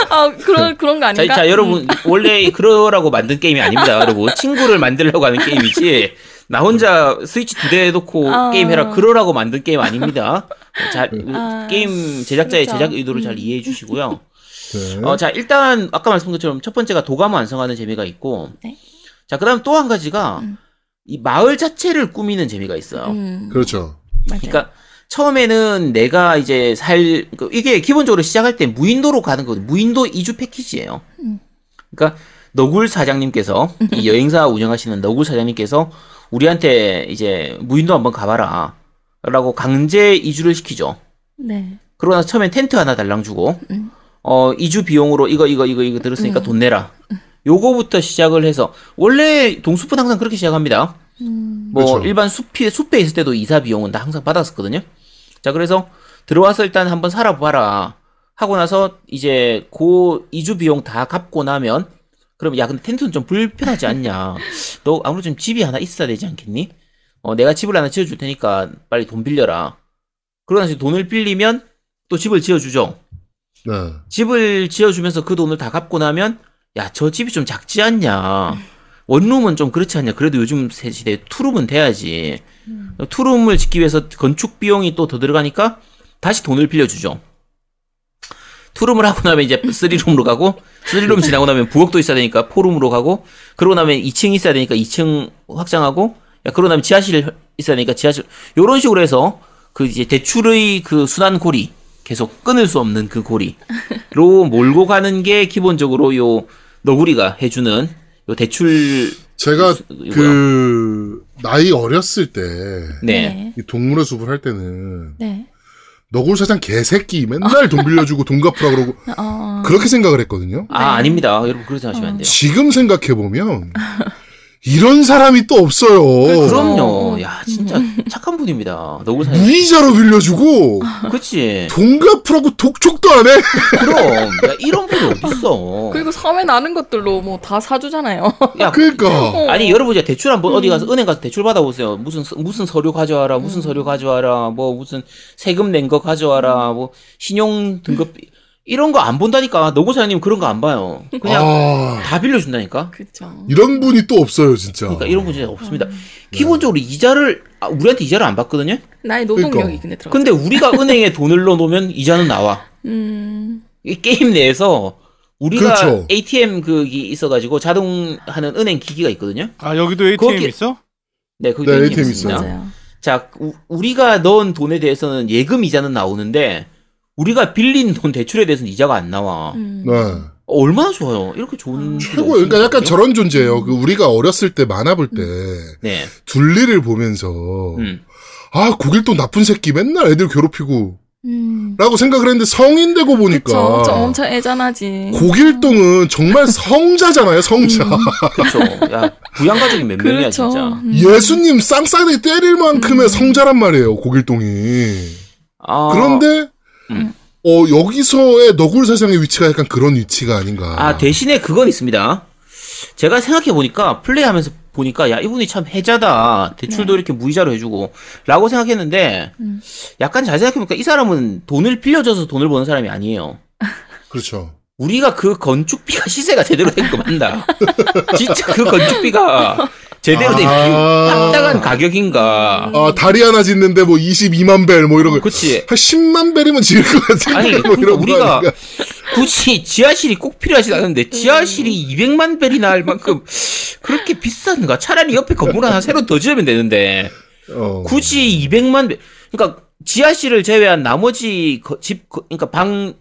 아, 그런 거 아닌가? 자, 여러분, 원래 그러라고 만든 게임이 아닙니다, 여러분. 친구를 만들려고 하는 게임이지. 나 혼자 스위치 2대 놓고 게임해라. 그러라고 만든 게임 아닙니다. 자, 게임 제작자의 진짜? 제작 의도를 잘 이해해 주시고요. 네. 자, 일단, 아까 말씀드린 것처럼 첫 번째가 도감 완성하는 재미가 있고. 네. 자, 그 다음 또 한 가지가. 이 마을 자체를 꾸미는 재미가 있어요. 그렇죠. 그러니까 맞아요. 처음에는 내가 이제 이게 기본적으로 시작할 때 무인도로 가는 거거든요. 무인도 이주 패키지예요. 그러니까 너굴 사장님께서 이 여행사 운영하시는 너굴 사장님께서 우리한테 이제 무인도 한번 가봐라 라고 강제 이주를 시키죠. 네. 그러고 나서 처음엔 텐트 하나 달랑 주고 이주 비용으로 이거 들었으니까 돈 내라. 요거부터 시작을 해서 원래 동숲은 항상 그렇게 시작합니다. 뭐 그렇죠. 일반 숲에 있을 때도 이사 비용은 다 항상 받았었거든요. 자 그래서 들어와서 일단 한번 살아봐라 하고 나서 이제 그 이주 비용 다 갚고 나면 그럼 야 근데 텐트는 좀 불편하지 않냐? 너 아무래도 좀 집이 하나 있어야 되지 않겠니? 내가 집을 하나 지어줄 테니까 빨리 돈 빌려라. 그러고 나서 돈을 빌리면 또 집을 지어주죠. 네. 집을 지어주면서 그 돈을 다 갚고 나면 야, 저 집이 좀 작지 않냐. 원룸은 좀 그렇지 않냐. 그래도 요즘 시대에 투룸은 돼야지. 투룸을 짓기 위해서 건축 비용이 또 더 들어가니까 다시 돈을 빌려주죠. 투룸을 하고 나면 이제 3룸으로 가고, 3룸 지나고 나면 부엌도 있어야 되니까 4룸으로 가고, 그러고 나면 2층 있어야 되니까 2층 확장하고, 야, 그러고 나면 지하실 있어야 되니까 지하실. 요런 식으로 해서 그 이제 대출의 그 순환고리, 계속 끊을 수 없는 그 고리로 몰고 가는 게 기본적으로 요, 너구리가 해주는 요 대출 제가 나이 어렸을 때 네. 이 동물의 숲을 할 때는 네. 너굴 사장 개새끼 맨날 돈 빌려주고 돈 갚으라 그러고 그렇게 생각을 했거든요. 아 네. 아닙니다. 여러분 그렇게 생각하시면 안 돼요. 지금 생각해보면 이런 사람이 또 없어요. 그럼요. 야 진짜 착한 분입니다. 너굴 사장 무이자로 빌려주고 그치. 돈 갚으라고 독촉도 안 해. 그럼 야, 이런 분이 어딨어. 그리고 섬에 나는 것들로 뭐 다 사주잖아요. 야 그러니까 아니 여러분 이제 대출 한번 어디 가서 은행 가서 대출 받아보세요. 무슨 서류 가져와라. 무슨 서류 가져와라. 뭐 무슨 세금 낸 거 가져와라. 뭐 신용 등급 이런 거 안 본다니까. 너구 사장님 그런 거 안 봐요. 그냥 다 빌려준다니까. 그렇죠. 이런 분이 또 없어요, 진짜. 그러니까 이런 분이 없습니다. 기본적으로 이자를 우리한테 이자를 안 받거든요. 나의 노동력이 근데 들어가. 근데 우리가 은행에 돈을 넣어 놓으면 이자는 나와. 이 게임 내에서 우리가 그렇죠. ATM 그기 있어가지고 자동하는 은행 기기가 있거든요. 아 여기도 ATM 거기... 있어? 네, 거기도 네, ATM 있어요. 자, 우리가 넣은 돈에 대해서는 예금 이자는 나오는데. 우리가 빌린 돈 대출에 대해서는 이자가 안 나와. 네. 얼마나 좋아요. 이렇게 좋은. 최고. 그러니까 약간 거예요? 저런 존재예요. 그 우리가 어렸을 때 만화 볼 때 둘리를 보면서 아, 거길 또 나쁜 새끼 맨날 애들 괴롭히고 라고 생각을 했는데 성인 되고 보니까 그쵸, 엄청 애잔하지. 고길동은 정말 성자잖아요. 성자. 그렇죠. 야, 부양가족이 몇 명이야 진짜. 예수님 쌍싸대기 때릴 만큼의 성자란 말이에요. 고길동이. 아, 그런데 여기서의 너굴 사상의 위치가 약간 그런 위치가 아닌가. 아, 대신에 그건 있습니다. 제가 생각해보니까 플레이하면서 보니까 야, 이분이 참 해자다. 대출도 네. 이렇게 무이자로 해주고 라고 생각했는데 약간 잘 생각해보니까 이 사람은 돈을 빌려줘서 돈을 버는 사람이 아니에요. 그렇죠. 우리가 그 건축비가 시세가 제대로 된 거 맞나. 진짜 그 건축비가 제대로 된 합당한 가격인가. 아, 다리 하나 짓는데 뭐 22만 벨 뭐 이런 거. 그치. 한 10만 벨이면 지을 것 같은데. 아니, 뭐 그러니까 우리가 굳이 지하실이 꼭 필요하지 않은데 지하실이 200만 벨이나 할 만큼 그렇게 비싼가? 차라리 옆에 건물 하나 새로 더 지으면 되는데 굳이 200만 벨. 그러니까 지하실을 제외한 나머지 그러니까 방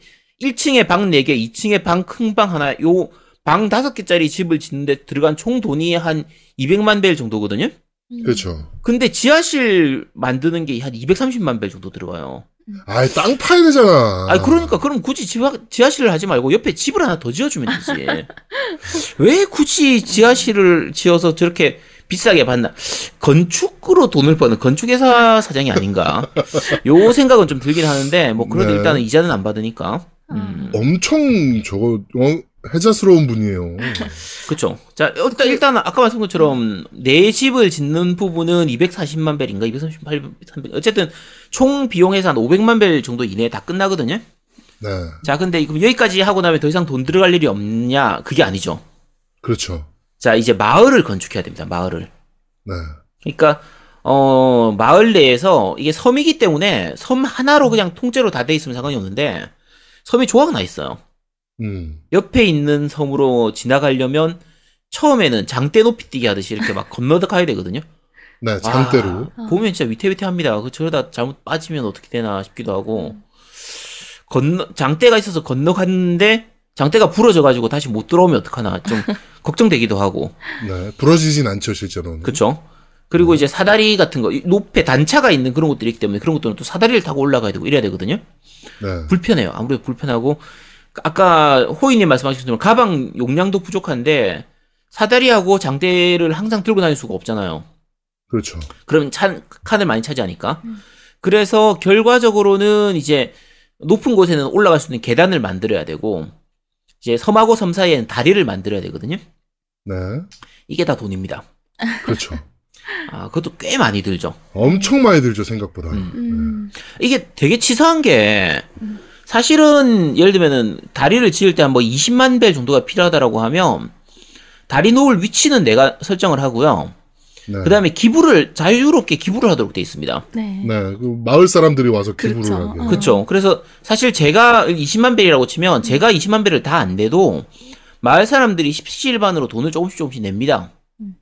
1층에 방 4개, 2층에 방 큰 방 하나, 요 방 5개짜리 집을 짓는데 들어간 총 돈이 한 200만 벨 정도거든요? 그렇죠. 근데 지하실 만드는 게 한 230만 벨 정도 들어가요. 아이, 땅 파야 되잖아. 아, 그러니까 그럼 굳이 지하실을 하지 말고 옆에 집을 하나 더 지어주면 되지. 왜 굳이 지하실을 지어서 저렇게 비싸게 받나. 건축으로 돈을 버는 건축회사 사장이 아닌가. 요 생각은 좀 들긴 하는데 뭐 그래도 네. 일단은 이자는 안 받으니까. 엄청 저거 해자스러운 분이에요. 그렇죠. 자, 일단 아까 말씀하신 것처럼 내 집을 짓는 부분은 240만 벨인가 238벨 어쨌든 총 비용에서 한 500만 벨 정도 이내에 다 끝나거든요. 네. 자, 근데 그럼 여기까지 하고 나면 더 이상 돈 들어갈 일이 없냐? 그게 아니죠. 그렇죠. 자, 이제 마을을 건축해야 됩니다. 마을을. 네. 그러니까 마을 내에서 이게 섬이기 때문에 섬 하나로 그냥 통째로 다 돼 있으면 상관이 없는데 섬이 조각 나 있어요. 옆에 있는 섬으로 지나가려면 처음에는 장대 높이 뛰기 하듯이 이렇게 막 건너다 가야 되거든요. 네, 장대로. 아, 보면 진짜 위태위태합니다. 저러다 잘못 빠지면 어떻게 되나 싶기도 하고. 장대가 있어서 건너갔는데 장대가 부러져가지고 다시 못 들어오면 어떡하나 좀 걱정되기도 하고. 네, 부러지진 않죠 실제로는. 그렇죠. 그리고 이제 사다리 같은 거, 높에 단차가 있는 그런 것들이기 때문에 그런 것들은 또 사다리를 타고 올라가야 되고 이래야 되거든요. 네. 불편해요. 아무래도 불편하고 아까 호이님 말씀하신 것처럼 가방 용량도 부족한데 사다리하고 장대를 항상 들고 다닐 수가 없잖아요. 그렇죠. 그러면 칸을 많이 차지하니까. 그래서 결과적으로는 이제 높은 곳에는 올라갈 수 있는 계단을 만들어야 되고 이제 섬하고 섬 사이에는 다리를 만들어야 되거든요. 네. 이게 다 돈입니다. 그렇죠. 아, 그것도 꽤 많이 들죠. 엄청 많이 들죠, 생각보다. 네. 이게 되게 치사한 게, 사실은, 예를 들면은, 다리를 지을 때 한 뭐 20만 벨 정도가 필요하다라고 하면, 다리 놓을 위치는 내가 설정을 하고요. 네. 그 다음에 기부를, 자유롭게 기부를 하도록 돼 있습니다. 네. 네. 그 마을 사람들이 와서 기부를 그렇죠. 하게. 그렇죠. 그래서, 사실 제가 20만 벨이라고 치면, 제가 20만 벨을 다 안 내도, 마을 사람들이 십시일반으로 돈을 조금씩 됩니다.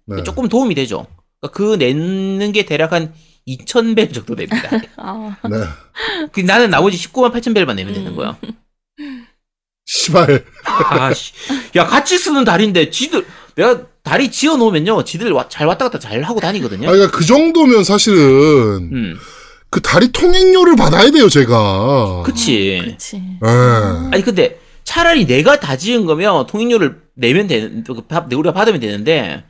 네. 조금 도움이 되죠. 그 내는 게 대략 한 2,000벨 정도 됩니다. 아. 네. 나는 나머지 198,000벨만 내면 되는 거야. 시발. 아, 야, 같이 쓰는 다리인데 내가 다리 지어 놓으면요, 지들 잘 왔다 갔다 잘 하고 다니거든요. 아, 그러니까 그 정도면 사실은 그 다리 통행료를 받아야 돼요, 제가. 그치. 그치. 네. 아니 근데 차라리 내가 다 지은 거면 통행료를 내면 되는, 우리가 받으면 되는데.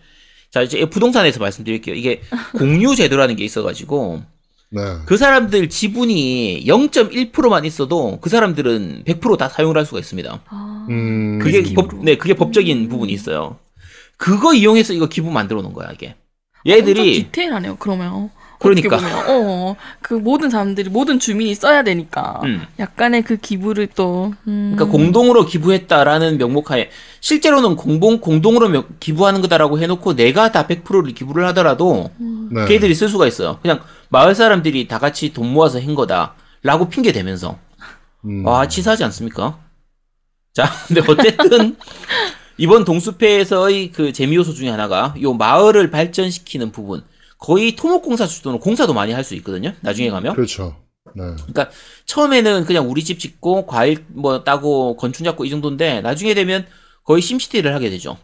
자, 이제 부동산에서 말씀드릴게요. 이게 공유 제도라는 게 있어가지고 네. 그 사람들 지분이 0.1%만 있어도 그 사람들은 100% 다 사용을 할 수가 있습니다. 그게 그게 법적인 부분이 있어요. 그거 이용해서 이거 기부 만들어 놓은 거야 이게. 얘들이 엄청 디테일하네요. 그러면. 그러니까. 그 모든 사람들이, 모든 주민이 써야 되니까. 약간의 그 기부를 또. 그러니까 공동으로 기부했다라는 명목하에, 실제로는 공동으로 기부하는 거다라고 해놓고, 내가 다 100%를 기부를 하더라도, 네. 걔들이 쓸 수가 있어요. 그냥 마을 사람들이 다 같이 돈 모아서 한 거다라고 핑계 대면서. 와, 치사하지 않습니까? 자, 근데 어쨌든, 이번 동수패에서의 그 재미요소 중에 하나가, 요 마을을 발전시키는 부분. 거의 토목공사 수준으로 공사도 많이 할 수 있거든요. 나중에 가면. 그렇죠. 네. 그러니까 처음에는 그냥 우리 집 짓고 과일 뭐 따고 건축 잡고 이 정도인데 나중에 되면 거의 심시티를 하게 되죠.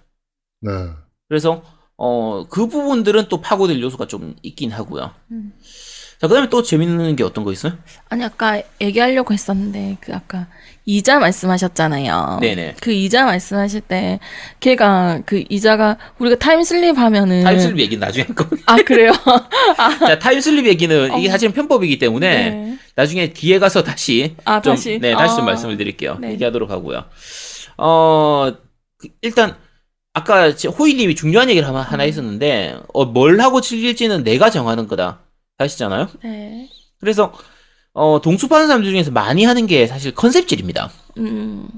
네. 그래서 그 부분들은 또 파고들 요소가 좀 있긴 하고요. 자, 그다음에 또 재밌는 게 어떤 거 있어요? 아니 아까 얘기하려고 했었는데 그 아까 이자 말씀하셨잖아요. 네네. 그 이자 말씀하실 때 걔가 그 이자가 우리가 타임슬립 하면은 타임슬립 얘기는 나중에 할 거예요. 아 그래요? 아. 자 타임슬립 얘기는 이게 사실은 편법이기 때문에 네. 나중에 뒤에 가서 다시 다시 좀 말씀을 드릴게요. 네. 얘기하도록 하고요. 일단 아까 호이님이 중요한 얘기를 하나 했었는데 뭘 하고 즐길지는 내가 정하는 거다 아시잖아요. 네. 그래서 동숲하는 사람들 중에서 많이 하는 게 사실 컨셉질입니다.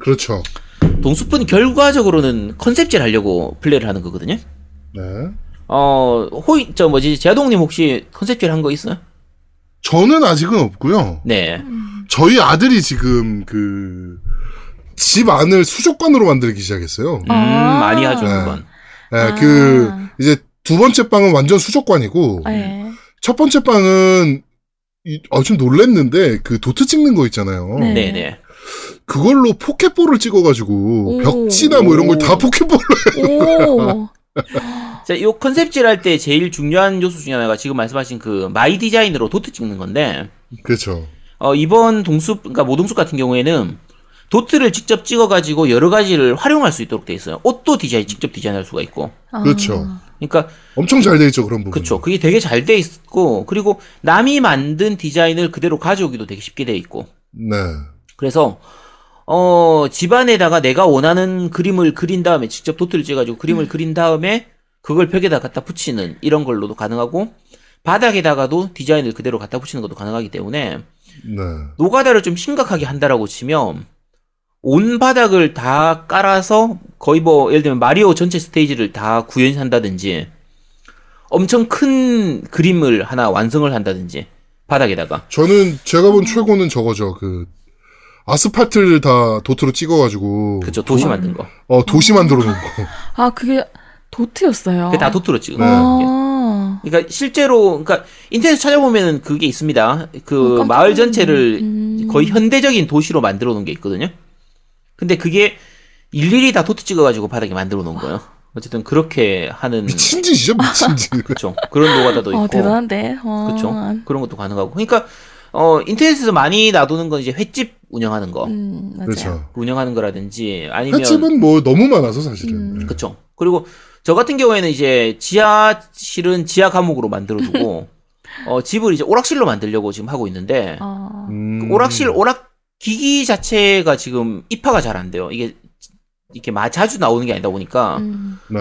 그렇죠. 동숲은 결과적으로는 컨셉질 하려고 플레이를 하는 거거든요. 네. 제동님 혹시 컨셉질 한 거 있어요? 저는 아직은 없고요. 네. 저희 아들이 지금 집 안을 수족관으로 만들기 시작했어요. 많이 하죠, 그건. 네. 네, 이제 두 번째 방은 완전 수족관이고, 네. 첫 번째 방은, 좀 놀랬는데, 도트 찍는 거 있잖아요. 네네. 네. 그걸로 포켓볼을 찍어가지고, 벽지나 이런 걸 다 포켓볼로 해요. 자, 요 컨셉질 할 때 제일 중요한 요소 중에 하나가 지금 말씀하신 마이 디자인으로 도트 찍는 건데, 그렇죠. 이번 동숲, 모동숲 같은 경우에는, 도트를 직접 찍어가지고 여러 가지를 활용할 수 있도록 돼 있어요. 옷도 직접 디자인할 수가 있고. 그렇죠. 그러니까 엄청 잘 돼 있죠, 그런 부분. 그렇죠. 그게 되게 잘 돼 있고, 그리고 남이 만든 디자인을 그대로 가져오기도 되게 쉽게 돼 있고. 네. 그래서 집안에다가 내가 원하는 그림을 그린 다음에 직접 도트를 찍어가지고 그림을 그린 다음에 그걸 벽에다 갖다 붙이는 이런 걸로도 가능하고, 바닥에다가도 디자인을 그대로 갖다 붙이는 것도 가능하기 때문에 네. 노가다를 좀 심각하게 한다라고 치면. 온 바닥을 다 깔아서 거의 예를 들면 마리오 전체 스테이지를 다 구현한다든지 엄청 큰 그림을 하나 완성을 한다든지 바닥에다가 제가 본 최고는 저거죠. 아스팔트를 다 도트로 찍어가지고 그쵸 도시 만든 거. 도시 만들어 놓은 거. 아 그게 도트였어요. 그게 다 도트로 찍은 거예요. 그러니까 실제로 인터넷 찾아보면은 그게 있습니다. 마을 전체를 거의 현대적인 도시로 만들어 놓은 게 있거든요. 근데 그게 일일이 다 도트 찍어가지고 바닥에 만들어 놓은 거예요. 어쨌든 그렇게 하는 미친 짓이죠, 미친 짓. 그렇죠. 그런 노가다도 있고. 대단한데. 그렇죠. 그런 것도 가능하고. 그러니까 인터넷에서 많이 놔두는 건 이제 횟집 운영하는 거. 맞아요. 그렇죠. 운영하는 거라든지 아니면 횟집은 너무 많아서 사실은. 그렇죠. 그리고 저 같은 경우에는 이제 지하실은 지하 감옥으로 만들어두고 집을 이제 오락실로 만들려고 지금 하고 있는데 오락 기기 자체가 지금 입하가 잘 안 돼요. 이게 이렇게 자주 나오는 게 아니다 보니까 네.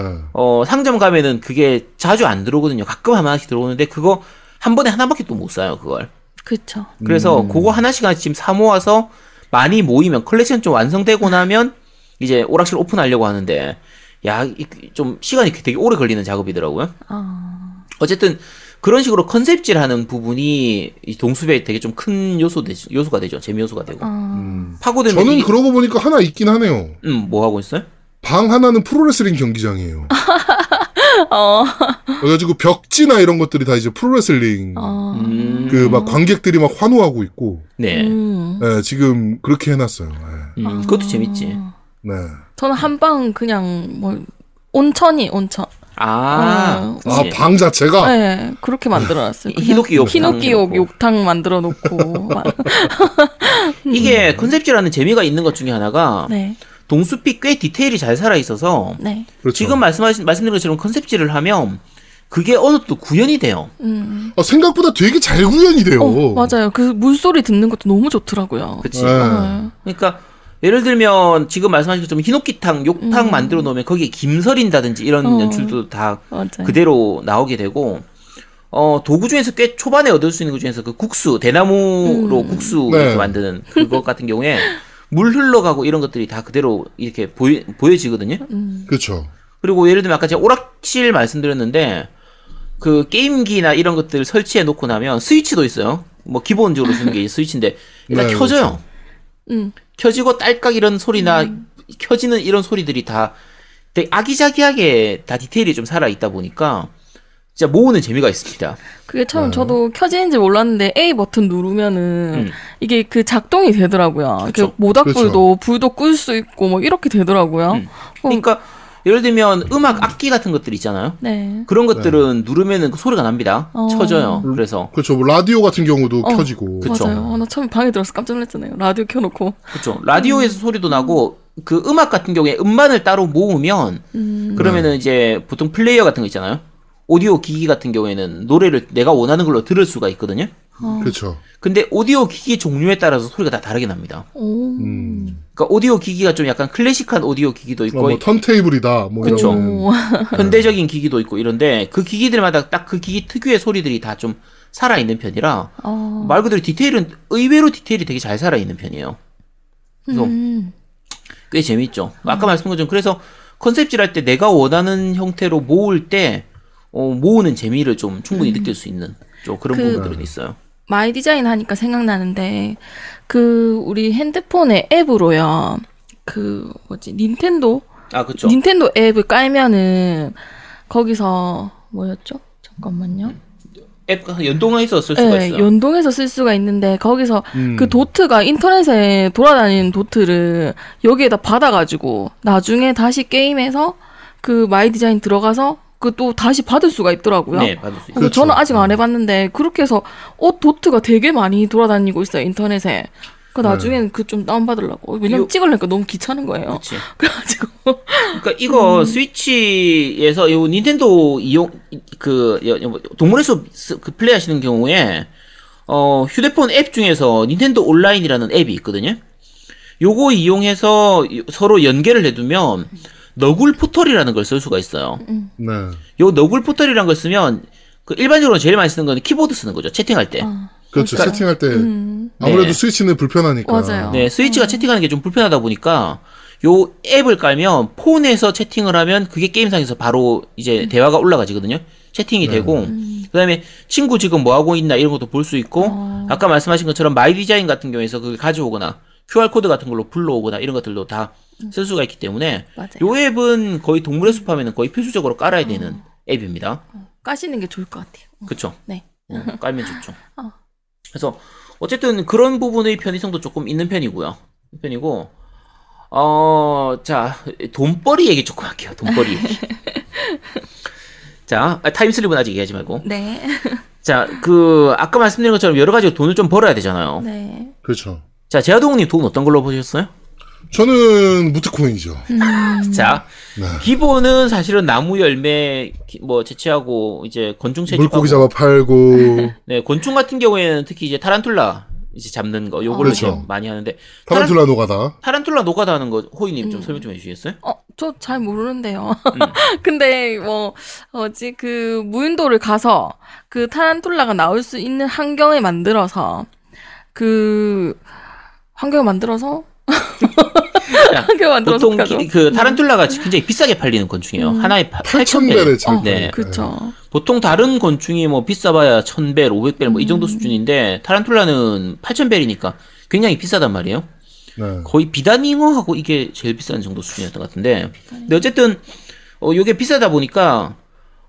상점 가면은 그게 자주 안 들어오거든요. 가끔 하나씩 들어오는데 그거 한 번에 하나밖에 또 못 사요, 그걸. 그렇죠. 그래서 그거 하나씩 지금 사 모아서 많이 모이면 컬렉션 좀 완성되고 나면 이제 오락실 오픈하려고 하는데 좀 시간이 되게 오래 걸리는 작업이더라고요. 어쨌든 그런 식으로 컨셉질하는 부분이 이 동숲에 되게 좀 큰 요소가 되죠. 재미 요소가 되고. 파고드는 저는 그러고 보니까 하나 있긴 하네요. 뭐 하고 있어요? 방 하나는 프로레슬링 경기장이에요. 그래가지고 벽지나 이런 것들이 다 이제 프로레슬링 관객들이 막 환호하고 있고. 네. 네 지금 그렇게 해놨어요. 네. 그것도 재밌지. 네. 저는 한방 그냥 온천이. 방 자체가? 네, 그렇게 만들어놨어요. 히노키 욕탕 만들어 놓고. 이게 컨셉질하는 재미가 있는 것 중에 하나가, 네. 동숲이 꽤 디테일이 잘 살아있어서, 네. 그렇죠. 지금 말씀드린 것처럼 컨셉질을 하면, 그게 어느 또 구현이 돼요. 생각보다 되게 잘 구현이 돼요. 맞아요. 물소리 듣는 것도 너무 좋더라고요. 그치. 네. 그러니까, 예를 들면 지금 말씀하신 것처럼 히노키탕, 욕탕 만들어 놓으면 거기에 김설인다든지 이런 연출도 다 맞아요. 그대로 나오게 되고 도구 중에서 꽤 초반에 얻을 수 있는 것 중에서 국수, 대나무로 국수 네. 만드는 그것 같은 경우에 물 흘러가고 이런 것들이 다 그대로 이렇게 보여지거든요. 그렇죠. 그리고 예를 들면 아까 제가 오락실 말씀드렸는데 게임기나 이런 것들 설치해 놓고 나면 스위치도 있어요. 기본적으로 쓰는 게 스위치인데 일단 네, 켜져요. 그렇죠. 켜지고 딸깍 이런 소리나 켜지는 이런 소리들이 다 되게 아기자기하게 다 디테일이 좀 살아있다 보니까 진짜 모으는 재미가 있습니다. 그게 참 저도 켜지는지 몰랐는데 A 버튼 누르면은 이게 작동이 되더라고요. 모닥불도 불도 끌 수 있고 이렇게 되더라고요. 그러니까 예를 들면 음악 악기 같은 것들 있잖아요. 네. 그런 것들은 네. 누르면은 소리가 납니다. 쳐져요. 그래서 그렇죠. 라디오 같은 경우도 켜지고. 그쵸. 맞아요. 나 처음에 방에 들어서 깜짝 놀랐잖아요. 라디오 켜놓고. 그렇죠. 라디오에서 소리도 나고. 그 음악 같은 경우에 음반을 따로 모으면 그러면은 이제 보통 플레이어 같은 거 있잖아요. 오디오 기기 같은 경우에는 노래를 내가 원하는 걸로 들을 수가 있거든요. 그렇죠. 근데 오디오 기기 종류에 따라서 소리가 다 다르게 납니다. 그러니까 오디오 기기가 좀 약간 클래식한 오디오 기기도 있고, 뭐 턴테이블이다, 뭐 그렇죠. 현대적인 기기도 있고 이런데 그 기기들마다 딱 그 기기 특유의 소리들이 다 좀 살아 있는 편이라 말 그대로 디테일은 의외로 디테일이 되게 잘 살아 있는 편이에요. 그래서 꽤 재밌죠. 아까 말씀한 것처럼 그래서 컨셉질 할 때 내가 원하는 형태로 모을 때 모으는 재미를 좀 충분히 느낄 수 있는 좀 그런 부분들은 있어요. 마이 디자인 하니까 생각나는데 그 우리 핸드폰의 앱으로요. 그 뭐지? 닌텐도? 아, 그렇죠. 닌텐도 앱을 깔면은 거기서 뭐였죠? 잠깐만요. 앱 연동해서 쓸 수가 있어요. 연동해서 쓸 수가 있는데 거기서 그 도트가 인터넷에 돌아다니는 도트를 여기에다 받아가지고 나중에 다시 게임에서 그 마이 디자인 들어가서 그 또 다시 받을 수가 있더라고요. 네, 받을 수 있어요. 그렇죠. 저는 아직 안 해봤는데 그렇게 해서 도트가 되게 많이 돌아다니고 있어요 인터넷에. 그 나중에는 그 좀 다운받으려고. 왜냐면 찍으려니까 너무 귀찮은 거예요. 그치. 그래가지고. 그러니까 이거 스위치에서 요 닌텐도 이용 그 동물의 숲 그 플레이하시는 경우에 휴대폰 앱 중에서 닌텐도 온라인이라는 앱이 있거든요. 요거 이용해서 서로 연계를 해두면 너굴 포털이라는 걸 쓸 수가 있어요. 네. 요 너굴 포털이라는 걸 쓰면 그 일반적으로 제일 많이 쓰는 거는 키보드 쓰는 거죠. 채팅할 때. 그렇죠. 그러니까, 채팅할 때 아무래도 네. 스위치는 불편하니까. 맞아요. 네, 스위치가 채팅하는 게 좀 불편하다 보니까 요 앱을 깔면 폰에서 채팅을 하면 그게 게임상에서 바로 이제 대화가 올라가지거든요. 채팅이 되고 그다음에 친구 지금 뭐 하고 있나 이런 것도 볼 수 있고 아까 말씀하신 것처럼 마이 디자인 같은 경우에서 그걸 가져오거나 QR 코드 같은 걸로 불러오거나 이런 것들도 다 쓸 수가 있기 때문에 맞아요. 요 앱은 거의 동물의 숲 하면은 거의 필수적으로 깔아야 되는 앱입니다. 까시는 게 좋을 것 같아요. 그렇죠. 네. 깔면 좋죠. 그래서 어쨌든 그런 부분의 편의성도 조금 있는 편이고 자 돈벌이 얘기 조금 할게요. 돈벌이 얘기. 자 타임슬립은 아직 얘기하지 말고. 네. 자 그 아까 말씀드린 것처럼 여러 가지 돈을 좀 벌어야 되잖아요. 네. 그렇죠. 자 제아동님 돈 어떤 걸로 보셨어요? 저는 무트코인이죠. 자 네. 기본은 사실은 나무 열매 뭐 채취하고 이제 곤충 채취하고 물고기 잡아 팔고 네 곤충 같은 경우에는 특히 이제 타란툴라 이제 잡는 거 요걸로 그렇죠. 많이 하는데 타란툴라 노가다 하는 거 호이님 좀 설명 좀 해주시겠어요? 저 잘 모르는데요. 근데 뭐 어찌 그 무인도를 가서 그 타란툴라가 나올 수 있는 환경을 만들어서 보통 그 타란툴라가 굉장히 비싸게 팔리는 곤충이에요. 하나에 8,000배를 네. 그렇죠. 보통 다른 곤충이 뭐 비싸봐야 1,000배, 500배 뭐 이 정도 수준인데 타란툴라는 8,000배이니까 굉장히 비싸단 말이에요. 네. 거의 비단잉어하고 이게 제일 비싼 정도 수준이었던 것 같은데. 근데 어쨌든 이게 비싸다 보니까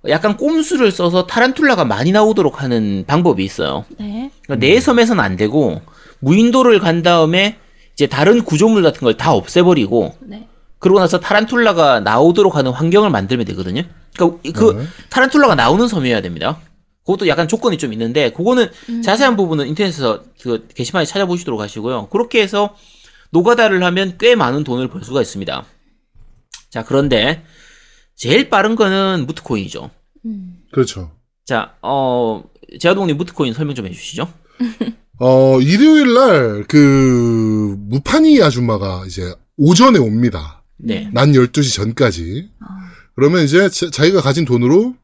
약간 꼼수를 써서 타란툴라가 많이 나오도록 하는 방법이 있어요. 네. 그러니까 내 섬에서는 안 되고 무인도를 간 다음에 이제 다른 구조물 같은 걸 다 없애버리고 네. 그러고 나서 타란툴라가 나오도록 하는 환경을 만들면 되거든요. 그러니까 그 타란툴라가 나오는 섬이어야 됩니다. 그것도 약간 조건이 좀 있는데 그거는 자세한 부분은 인터넷에서 그 게시판에 찾아보시도록 하시고요. 그렇게 해서 노가다를 하면 꽤 많은 돈을 벌 수가 있습니다. 자 그런데 제일 빠른 거는 무트코인이죠. 그렇죠. 자 제아동님 무트코인 설명 좀 해주시죠. 일요일 날, 무파니 아줌마가 이제 오전에 옵니다. 네. 낮 12시 전까지. 그러면 이제 자기가 가진 돈으로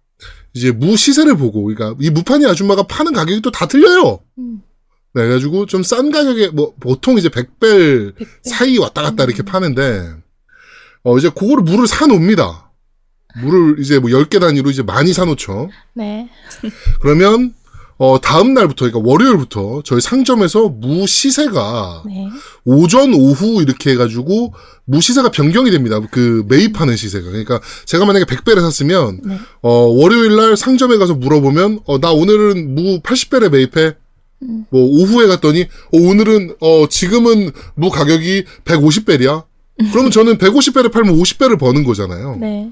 이제 무 시세를 보고, 그러니까 이 무파니 아줌마가 파는 가격이 또 다 틀려요. 네, 그래가지고 좀 싼 가격에, 뭐, 보통 이제 100벨 사이 왔다 갔다 이렇게 파는데, 이제 그거를 물을 사놉니다. 물을 이제 뭐 10개 단위로 이제 많이 사놓죠. 네. 그러면, 다음 날부터, 그러니까 월요일부터 저희 상점에서 무 시세가 네. 오전, 오후 이렇게 해가지고 무 시세가 변경이 됩니다. 그 매입하는 시세가. 그러니까 제가 만약에 100배를 샀으면 네. 월요일 날 상점에 가서 물어보면 나 오늘은 무 80배를 매입해. 뭐 오후에 갔더니 오늘은 지금은 무 가격이 150배야. 그러면 저는 150배를 팔면 50배를 버는 거잖아요. 네.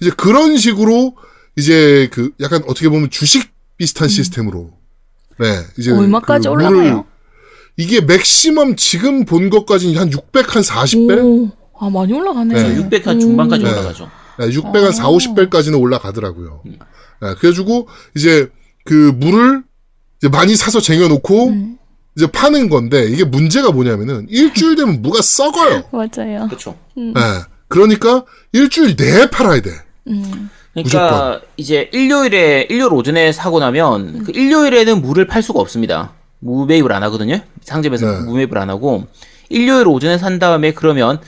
이제 그런 식으로 이제 그 약간 어떻게 보면 주식 비슷한 시스템으로. 네. 이제 얼마까지 그 올라가요? 이게 맥시멈 지금 본 것까지는 한 600, 한 40배? 오, 아, 많이 올라가네. 네. 600 한 중반까지 올라가죠. 네. 600, 한 4, 50배까지는 올라가더라고요. 네. 그래가지고 이제 그 물을 이제 많이 사서 쟁여놓고 이제 파는 건데 이게 문제가 뭐냐면은 일주일 되면 무가 썩어요. 맞아요. 그렇죠. 네. 그러니까 일주일 내에 팔아야 돼. 그러니까 무조건. 이제 일요일 오전에 사고 나면 그 일요일에는 무를 팔 수가 없습니다. 무매입을 안 하거든요. 상점에서 네. 무매입을 안 하고 일요일 오전에 산 다음에 그러면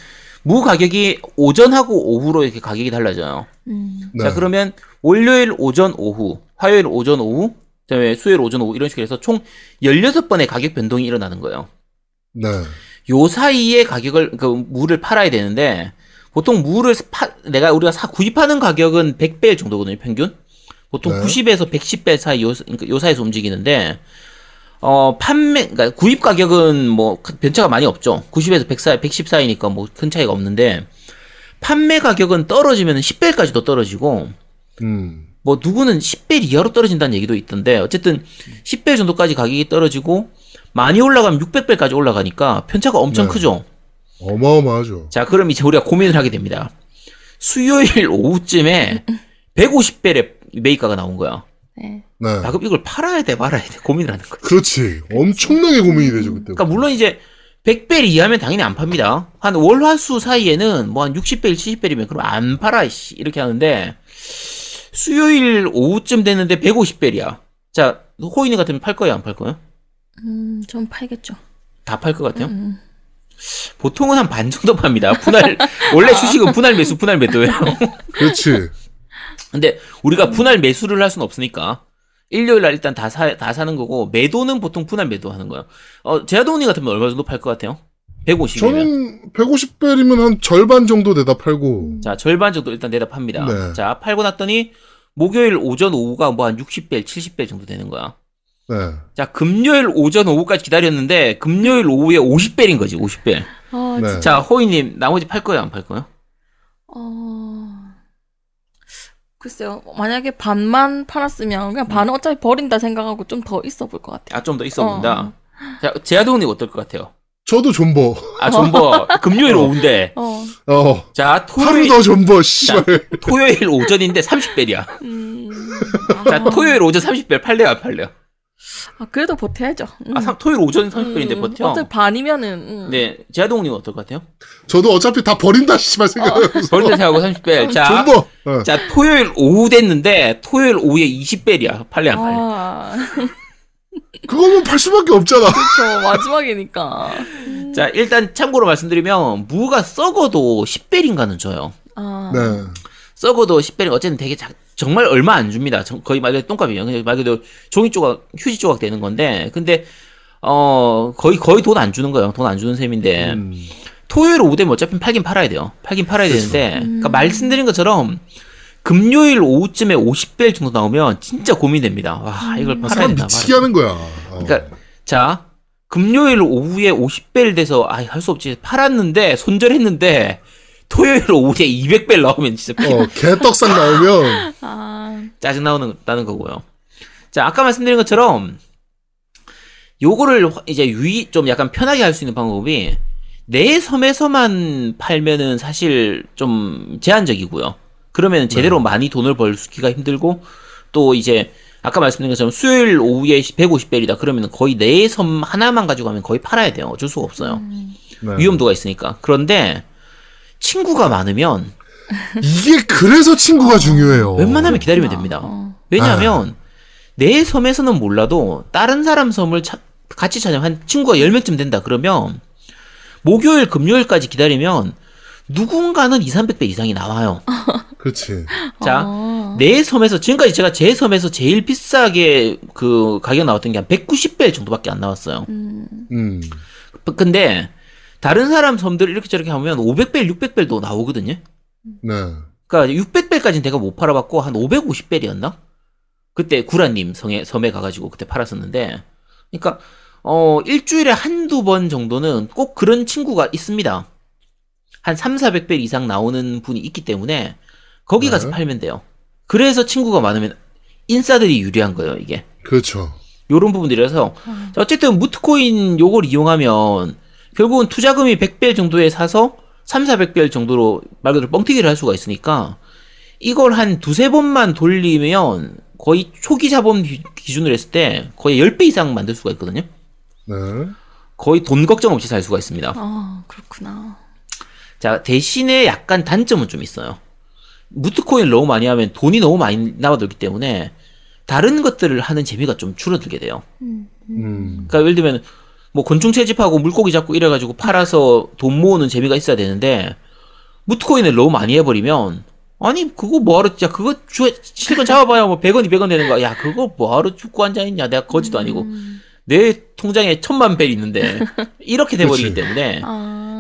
무 가격이 오전하고 오후로 이렇게 가격이 달라져요. 자 네. 그러면 월요일 오전 오후, 화요일 오전 오후, 그다음에 수요일 오전 오후 이런 식으로 해서 총 16번의 가격 변동이 일어나는 거예요. 네. 요 사이에 가격을 그 무를 팔아야 되는데 보통 무를 우리가 구입하는 가격은 100배 정도거든요, 평균. 보통 네. 90에서 110배 사이 요 사이에서 움직이는데 구입 가격은 뭐 변차가 많이 없죠. 90에서 100 사이, 110 사이니까 뭐 큰 차이가 없는데 판매 가격은 떨어지면 10배까지도 떨어지고 뭐 누구는 10배 이하로 떨어진다는 얘기도 있던데 어쨌든 10배 정도까지 가격이 떨어지고 많이 올라가면 600배까지 올라가니까 편차가 엄청 네. 크죠. 어마어마하죠. 자, 그럼 이제 우리가 고민을 하게 됩니다. 수요일 오후쯤에 150배의 매입가가 나온 거야. 네. 나 그럼 이걸 팔아야 돼 말아야 돼 고민을 하는 거지. 그렇지. 엄청나게 고민이 되죠 그때. 그러니까 물론 이제 100배 이하면 당연히 안 팝니다. 한 월화수 사이에는 뭐 한 60배, 70배이면 그럼 안 팔아 이렇게 하는데 수요일 오후쯤 됐는데 150배야. 자, 호인이 같으면 팔 거야 안 팔 거야? 좀 팔겠죠. 다 팔 것 같아요? 보통은 한 반 정도 팝니다. 원래 주식은 분할 매수, 분할 매도예요. 그렇지. 근데 우리가 분할 매수를 할 수는 없으니까 일요일 날 일단 다 사는 거고 매도는 보통 분할 매도하는 거예요. 제아동님 같으면 얼마 정도 팔 것 같아요? 150배면. 저는 150배면 한 절반 정도 내다 팔고. 자, 절반 정도 일단 내다 팝니다. 네. 자, 팔고 났더니 목요일 오전 오후가 뭐 한 60배, 70배 정도 되는 거야. 네. 자, 금요일 오전 오후까지 기다렸는데 금요일 오후에 50배인 거지, 50배. 네. 자, 호이님 나머지 팔 거예요, 안 팔 거예요? 글쎄요. 만약에 반만 팔았으면 그냥 반은 어차피 버린다 생각하고 좀 더 있어 볼 것 같아요. 아, 좀 더 있어 본다. 자, 제아도훈님 어떨 것 같아요? 저도 존버. 아, 존버. 금요일 오후인데. 자, 하루 더 존버, 씨발. 토요일 오전인데 30배야. 자, 토요일 오전 30배 팔래요, 안 팔래요? 아, 그래도 버텨야죠. 토요일 오전 30분인데 버텨. 어차피 반이면은. 네, 제아동님 어떨 것 같아요? 저도 어차피 다 버린다, 씨발 생각해서. 버린다 생각하고 30배. 자, 네. 자, 토요일 오후 됐는데, 토요일 오후에 20배야. 팔래, 안 팔래? 아... 그거면 팔 수밖에 없잖아. 그렇죠, 마지막이니까. 자, 일단 참고로 말씀드리면, 무가 썩어도 10배인가는 줘요. 아. 네. 썩어도 10배는 어쨌든 되게 정말 얼마 안 줍니다. 거의 말 그대로 똥값이에요. 그냥 말 그대로 종이 조각, 휴지 조각 되는 건데, 근데, 거의 돈 안 주는 거예요. 돈 안 주는 셈인데, 토요일 오후 되면 어차피 팔긴 팔아야 돼요. 팔긴 팔아야 그래서. 되는데, 그러니까 말씀드린 것처럼, 금요일 오후쯤에 50배 정도 나오면 진짜 고민됩니다. 와, 이걸 팔아야 된다. 미치게 하는 거야. 그러니까, 자, 금요일 오후에 50배를 돼서, 아, 할 수 없지. 팔았는데, 손절했는데, 토요일 오후에 200배 나오면 진짜 개떡상 나오면 짜증 나는 거고요. 자, 아까 말씀드린 것처럼 요거를 이제 좀 약간 편하게 할 수 있는 방법이 내 섬에서만 팔면은 사실 좀 제한적이고요. 그러면 제대로 많이 돈을 벌기가 힘들고 또 이제 아까 말씀드린 것처럼 수요일 오후에 150배이다. 그러면 거의 내 섬 하나만 가지고 가면 거의 팔아야 돼요. 어쩔 수가 없어요. 네. 위험도가 있으니까. 그런데 친구가 많으면 이게 그래서 친구가 중요해요. 웬만하면 기다리면 됩니다. 왜냐하면 내 섬에서는 몰라도 다른 사람 섬을 같이 한 친구가 10명쯤 된다 그러면 목요일 금요일까지 기다리면 누군가는 200~300배 이상이 나와요. 그렇지. 자, 내 섬에서 지금까지 제가 제 섬에서 제일 비싸게 그 가격 나왔던 게 한 190배 정도밖에 안 나왔어요. 근데 다른 사람 섬들 이렇게 저렇게 하면 500배, 600배도 나오거든요. 네. 그러니까 600배까지는 내가 못 팔아봤고 한 550배였나? 그때 구라님 섬에 가가지고 그때 팔았었는데, 그러니까 일주일에 한두 번 정도는 꼭 그런 친구가 있습니다. 한 3,400배 이상 나오는 분이 있기 때문에 거기 가서 팔면 돼요. 그래서 친구가 많으면 인싸들이 유리한 거예요, 이게. 그렇죠. 요런 부분들이라서 어쨌든 무트코인 요걸 이용하면 결국은 투자금이 100배 정도에 사서 3,400배 정도로 말 그대로 뻥튀기를 할 수가 있으니까 이걸 한 두세 번만 돌리면 거의 초기 자본 기준으로 했을 때 거의 10배 이상 만들 수가 있거든요. 네. 거의 돈 걱정 없이 살 수가 있습니다. 아, 그렇구나. 자, 대신에 약간 단점은 좀 있어요. 무트코인을 너무 많이 하면 돈이 너무 많이 나와들기 때문에 다른 것들을 하는 재미가 좀 줄어들게 돼요. 그러니까 예를 들면 뭐 곤충 채집하고 물고기 잡고 이래가지고 팔아서 돈 모으는 재미가 있어야 되는데 무트코인을 너무 많이 해버리면 아니 그거 뭐하러, 야 그거 실컷 잡아봐야 뭐 100원 200원 되는 거야. 야 그거 뭐하러 죽고 앉아 있냐. 내가 거지도 아니고 내 통장에 10,000,000벨이 있는데 이렇게 돼버리기 때문에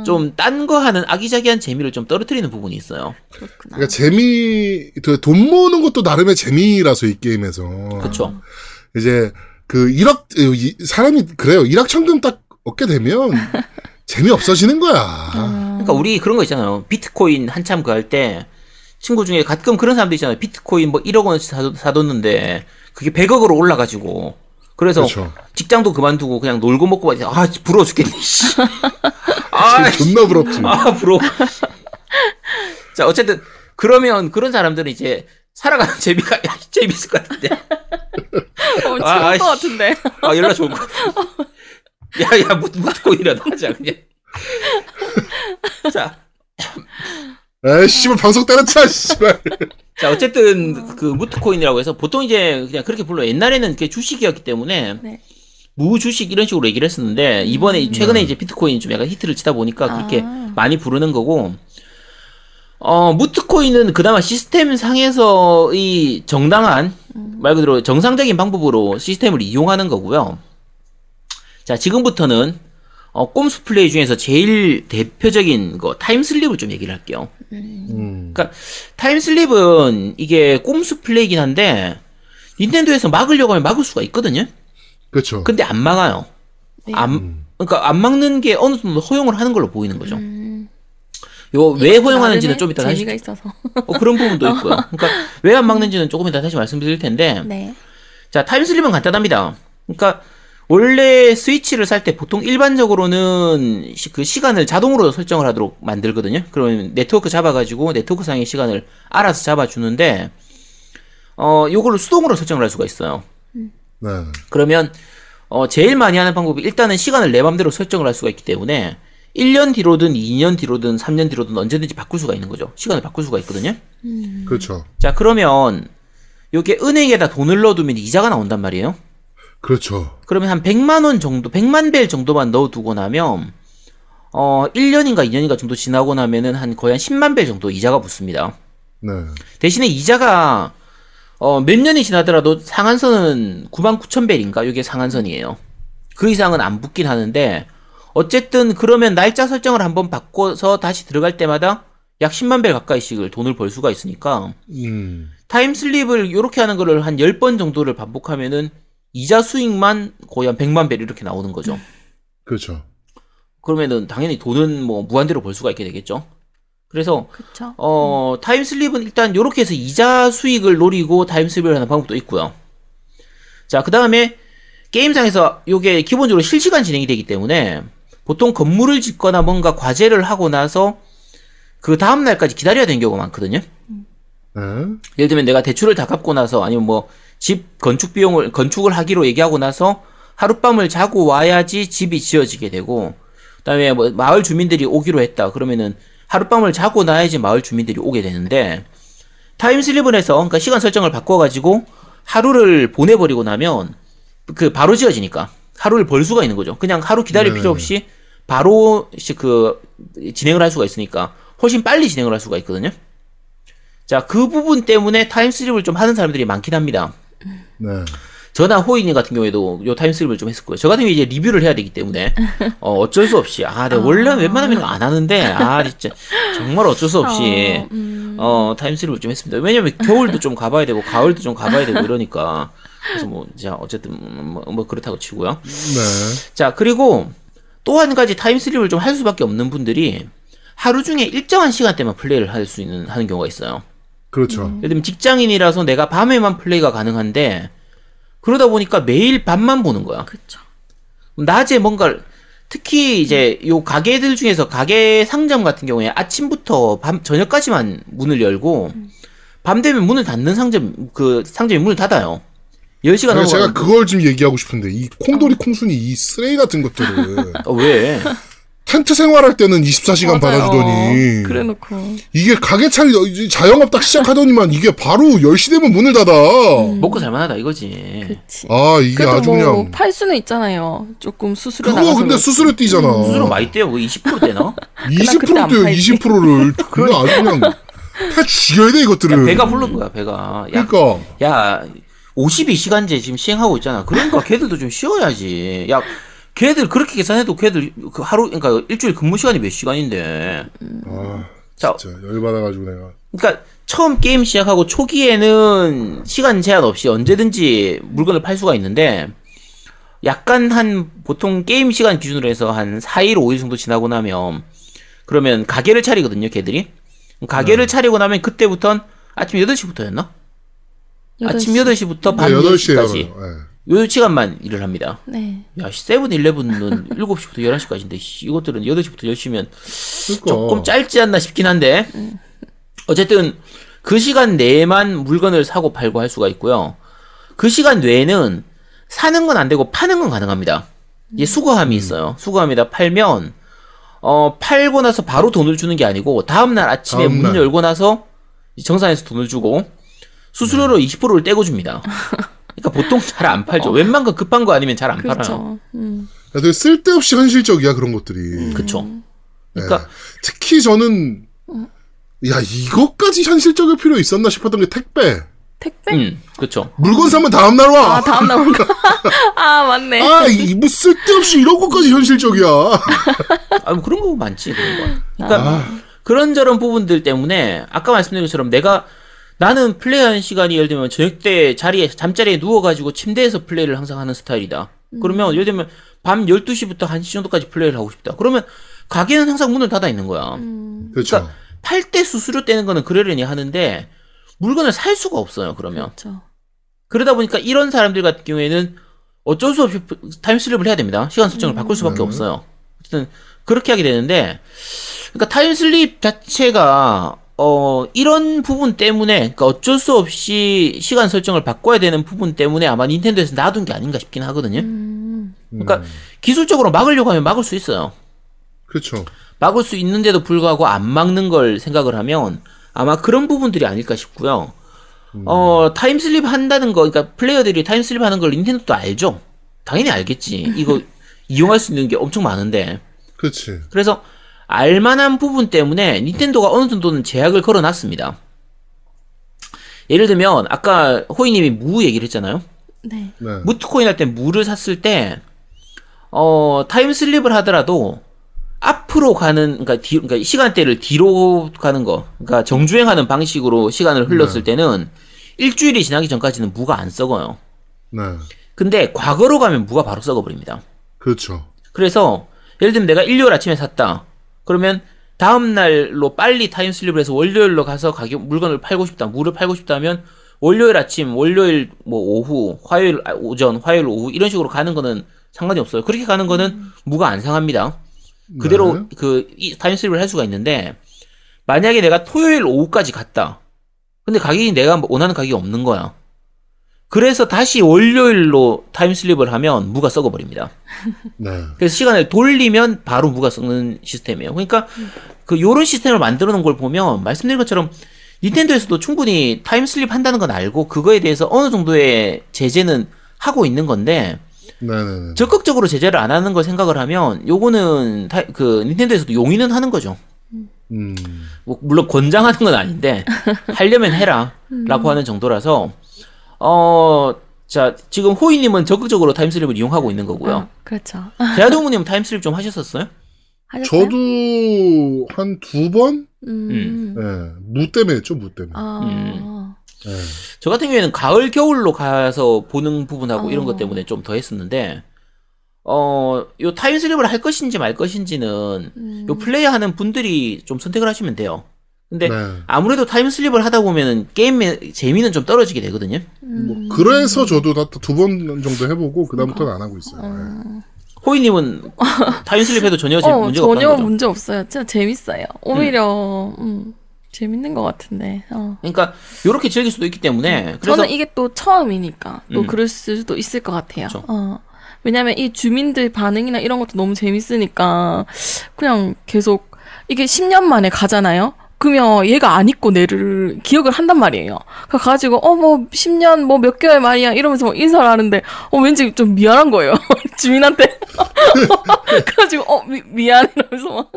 좀 딴 거 하는 아기자기한 재미를 좀 떨어뜨리는 부분이 있어요. 그렇구나. 그러니까 돈 모으는 것도 나름의 재미라서 이 게임에서. 그렇죠. 이제 사람이 그래요. 일확천금 딱 얻게 되면 재미 없어지는 거야. 그러니까 우리 그런 거 있잖아요. 비트코인 한참 그 할 때 친구 중에 가끔 그런 사람들 있잖아요. 비트코인 뭐 1억 원씩 사뒀는데 그게 100억으로 올라가지고. 그래서 그렇죠. 직장도 그만두고 그냥 놀고 먹고 말이야. 아 부러워 죽겠네. 아 존나 부럽지. 아 부러워. 자 어쨌든 그러면 그런 사람들은 이제 살아가는 재미가 재미있을 것 같은데. 어, 좋을 것 같은데. 아 연락 좋은 거. 야야 무트코인이라도 하자 그냥. 자. 아 씨발 방송 때렸다 씨발. 자 어쨌든 그 무트코인이라고 해서 보통 이제 그냥 그렇게 불러. 옛날에는 그게 주식이었기 때문에 네. 무주식 이런 식으로 얘기를 했었는데 이번에 최근에 이제 비트코인이 좀 약간 히트를 치다 보니까 그렇게 많이 부르는 거고. 무트코인은 그나마 시스템 상에서의 정당한 말 그대로 정상적인 방법으로 시스템을 이용하는 거고요. 자 지금부터는 꼼수 플레이 중에서 제일 대표적인 거 타임슬립을 좀 얘기를 할게요. 그러니까 타임슬립은 이게 꼼수 플레이긴 한데 닌텐도에서 막으려고 하면 막을 수가 있거든요. 그렇죠. 근데 안 막아요. 네. 그러니까 안 막는 게 어느 정도 허용을 하는 걸로 보이는 거죠. 요 왜 허용하는지는 좀 이따 다시 있어서. 그런 부분도 있고요. 그러니까 왜 안 막는지는 조금 이따 다시 말씀드릴 텐데. 네. 자 타임슬립은 간단합니다. 그러니까 원래 스위치를 살 때 보통 일반적으로는 그 시간을 자동으로 설정을 하도록 만들거든요. 그러면 네트워크 잡아가지고 네트워크 상의 시간을 알아서 잡아주는데 요걸로 수동으로 설정을 할 수가 있어요. 네. 그러면 제일 많이 하는 방법이 일단은 시간을 내 맘대로 설정을 할 수가 있기 때문에 1년 뒤로든 2년 뒤로든 3년 뒤로든 언제든지 바꿀 수가 있는 거죠. 시간을 바꿀 수가 있거든요. 그렇죠. 자 그러면 요게 은행에다 돈을 넣어두면 이자가 나온단 말이에요. 그렇죠. 그러면 한 100만원 정도, 100만벨 정도만 넣어두고 나면 1년인가 2년인가 정도 지나고 나면은 한 거의 한 10만벨 정도 이자가 붙습니다. 네. 대신에 이자가 몇 년이 지나더라도 상한선은 99,000벨인가? 이게 상한선이에요. 그 이상은 안 붙긴 하는데 어쨌든 그러면 날짜 설정을 한번 바꿔서 다시 들어갈 때마다 약 10만벨 가까이씩을 돈을 벌 수가 있으니까 타임슬립을 요렇게 하는 거를 한 10번 정도를 반복하면은 이자 수익만 거의 한 100만벨 이렇게 나오는 거죠. 그렇죠. 그러면은 당연히 돈은 뭐 무한대로 벌 수가 있게 되겠죠. 그래서 그쵸? 타임슬립은 일단 요렇게 해서 이자 수익을 노리고 타임슬립을 하는 방법도 있고요. 자, 그 다음에 게임상에서 요게 기본적으로 실시간 진행이 되기 때문에 보통 건물을 짓거나 뭔가 과제를 하고 나서 그 다음 날까지 기다려야 되는 경우가 많거든요. 예를 들면 내가 대출을 다 갚고 나서 아니면 뭐 집 건축 비용을 건축을 하기로 얘기하고 나서 하룻밤을 자고 와야지 집이 지어지게 되고 그다음에 뭐 마을 주민들이 오기로 했다 그러면은 하룻밤을 자고 나야지 마을 주민들이 오게 되는데 타임슬립을 해서 그러니까 시간 설정을 바꿔가지고 하루를 보내버리고 나면 그 바로 지어지니까 하루를 벌 수가 있는 거죠. 그냥 하루 기다릴 필요 없이 바로 그 진행을 할 수가 있으니까 훨씬 빨리 진행을 할 수가 있거든요. 자, 그 부분 때문에 타임슬립을 좀 하는 사람들이 많긴 합니다. 네. 저나 호이님 같은 경우에도 요 타임슬립을 좀 했을 거예요. 저 같은 경우에 이제 리뷰를 해야 되기 때문에 어쩔 수 없이 내가 원래 웬만하면 이거 안 하는데 진짜 정말 어쩔 수 없이 타임슬립을 좀 했습니다. 왜냐면 겨울도 좀 가봐야 되고 가을도 좀 가봐야 되고 이러니까 그래서 뭐 자 어쨌든 뭐 그렇다고 치고요. 네. 자 그리고 또 한 가지 타임슬립을 좀 할 수밖에 없는 분들이 하루 중에 일정한 시간대만 플레이를 할 수 있는 하는 경우가 있어요. 그렇죠. 예를 들면 직장인이라서 내가 밤에만 플레이가 가능한데 그러다 보니까 매일 밤만 보는 거야. 그렇죠. 낮에 뭔가를 특히 이제 요 가게들 중에서 가게 상점 같은 경우에 아침부터 밤 저녁까지만 문을 열고 밤 되면 문을 닫는 상점 그 상점이 문을 닫아요. 10시가 넘어. 제가 그걸 지금 얘기하고 싶은데 이 콩돌이 콩순이 이 쓰레기 같은 것들을 왜? 텐트 생활할 때는 24시간 맞아요. 받아주더니 그래놓고 이게 가게 차리 자영업 딱 시작하더니만 이게 바로 10시 되면 문을 닫아. 먹고 살만하다 이거지. 그치. 아 이게 아주 뭐 그냥 팔 수는 있잖아요. 조금 수수료 그거 나가서 근데 수수료 떼잖아. 수수료 많이 떼요. 뭐 20% 떼나? 20% 떼요. 20%를 그냥 아주 그냥 다 죽여야 돼 이것들을. 야, 배가 부른 거야 배가. 야, 그러니까 야 52시간제 지금 시행하고 있잖아. 그러니까 걔들도 좀 쉬어야지. 야 걔들 그렇게 계산해도 걔들 그 하루 그러니까 일주일 근무 시간이 몇 시간인데. 아 진짜 자, 열받아가지고 내가. 그러니까 처음 게임 시작하고 초기에는 시간 제한 없이 언제든지 물건을 팔 수가 있는데 약간 한 보통 게임 시간 기준으로 해서 한 4일 5일 정도 지나고 나면 그러면 가게를 차리거든요 걔들이. 가게를 차리고 나면 그때부터는 아침 8시부터였나? 8시. 아침 8시부터 밤 10시까지. 요 시간만 일을 합니다. 네. 야, 세븐일레븐은 7시부터 11시까지인데, 이것들은 8시부터 10시면 그러니까. 조금 짧지 않나 싶긴 한데, 어쨌든 그 시간 내에만 물건을 사고 팔고 할 수가 있고요. 그 시간 외에는 사는 건 안 되고 파는 건 가능합니다. 이게 수거함이 있어요. 수거함에다 팔면, 팔고 나서 바로 돈을 주는 게 아니고, 다음날 아침에 문 열고 나서 정산해서 돈을 주고, 수수료로 20%를 떼고 줍니다. 그러니까 보통 잘 안 팔죠. 웬만큼 급한 거 아니면 잘 안 그렇죠. 팔아요. 야, 되게 쓸데없이 현실적이야 그런 것들이. 그렇죠. 그러니까 네. 특히 저는 야 이것까지 현실적일 필요 있었나 싶었던 게 택배. 택배? 그렇죠. 물건 사면 다음 날 와. 아 다음 날 올까? 아 맞네. 아 이 뭐 쓸데없이 이런 것까지 현실적이야. 아 뭐 그런 거 많지 그런 거. 그러니까 그런저런 부분들 때문에 아까 말씀드린 것처럼 내가 나는 플레이하는 시간이 예를 들면 저녁 때 자리에 잠자리에 누워가지고 침대에서 플레이를 항상 하는 스타일이다. 그러면 예를 들면 밤 12시부터 1시 정도까지 플레이를 하고 싶다. 그러면 가게는 항상 문을 닫아 있는 거야. 그렇죠. 그러니까 팔 때 수수료 떼는 거는 그러려니 하는데 물건을 살 수가 없어요. 그러면. 그렇죠. 그러다 보니까 이런 사람들 같은 경우에는 어쩔 수 없이 타임슬립을 해야 됩니다. 시간 설정을 바꿀 수밖에 없어요. 어쨌든 그렇게 하게 되는데 그러니까 타임슬립 자체가 이런 부분 때문에, 그러니까 어쩔 수 없이 시간 설정을 바꿔야 되는 부분 때문에 아마 닌텐도에서 놔둔 게 아닌가 싶긴 하거든요. 그러니까 기술적으로 막으려고 하면 막을 수 있어요. 그렇죠. 막을 수 있는데도 불구하고 안 막는 걸 생각을 하면 아마 그런 부분들이 아닐까 싶고요. 타임슬립 한다는 거, 그러니까 플레이어들이 타임슬립 하는 걸 닌텐도도 알죠. 당연히 알겠지. 이거 이용할 수 있는 게 엄청 많은데. 그렇지. 그래서 알만한 부분 때문에 닌텐도가 어느 정도는 제약을 걸어놨습니다. 예를 들면 아까 호이님이 무 얘기를 했잖아요. 네. 네. 무트코인 할 때 무를 샀을 때 타임슬립을 하더라도 앞으로 가는 그러니까 시간대를 뒤로 가는 거, 그러니까 정주행하는 방식으로 시간을 흘렸을 때는 일주일이 지나기 전까지는 무가 안 썩어요. 네. 근데 과거로 가면 무가 바로 썩어버립니다. 그렇죠. 그래서 예를 들면 내가 일요일 아침에 샀다. 그러면 다음날로 빨리 타임슬립을 해서 월요일로 가서 가격 물건을 팔고 싶다, 물을 팔고 싶다면 월요일 아침, 월요일 뭐 오후, 화요일 오전, 화요일 오후 이런 식으로 가는 거는 상관이 없어요. 그렇게 가는 거는 무가 안 상합니다. 그대로 네. 타임슬립을 할 수가 있는데 만약에 내가 토요일 오후까지 갔다. 근데 가격이 내가 원하는 가격이 없는 거야. 그래서 다시 월요일로 타임슬립을 하면 무가 썩어버립니다. 네. 그래서 시간을 돌리면 바로 무가 썩는 시스템이에요. 그러니까 요런 시스템을 만들어 놓은 걸 보면 말씀드린 것처럼 닌텐도에서도 충분히 타임슬립 한다는 건 알고 그거에 대해서 어느 정도의 제재는 하고 있는 건데 네. 적극적으로 제재를 안 하는 걸 생각을 하면 요거는 닌텐도에서도 용인은 하는 거죠. 뭐 물론 권장하는 건 아닌데 하려면 해라 라고 하는 정도라서 자, 지금 호이님은 적극적으로 타임슬립을 이용하고 있는 거고요. 그렇죠. 대하동우님은 타임슬립 좀 하셨었어요? 하셨어요? 저도 한 2번? 네, 무 때문에 했죠, 무 때문에. 네. 저 같은 경우에는 가을, 겨울로 가서 보는 부분하고 이런 것 때문에 좀 더 했었는데, 요 타임슬립을 할 것인지 말 것인지는 요 플레이하는 분들이 좀 선택을 하시면 돼요. 근데 네. 아무래도 타임슬립을 하다 보면은 게임의 재미는 좀 떨어지게 되거든요. 뭐 그래서 저도 두 번 정도 해보고 그 다음부터는 안 하고 있어요. 네. 호이님은 타임슬립 해도 전혀 문제가 없어요. 전혀 문제 없어요. 진짜 재밌어요. 오히려 재밌는 것 같은데. 그러니까 요렇게 즐길 수도 있기 때문에. 그래서 저는 이게 또 처음이니까 또 그럴 수도 있을 것 같아요. 그렇죠. 왜냐면 이 주민들 반응이나 이런 것도 너무 재밌으니까 그냥 계속 이게 10년 만에 가잖아요. 그러면 얘가 안 잊고 내를 기억을 한단 말이에요. 가지고 뭐 10년 뭐 몇 개월 말이야 이러면서 뭐 인사를 하는데 왠지 좀 미안한 거예요. 주민한테. 그래가지고 미안 이러면서 막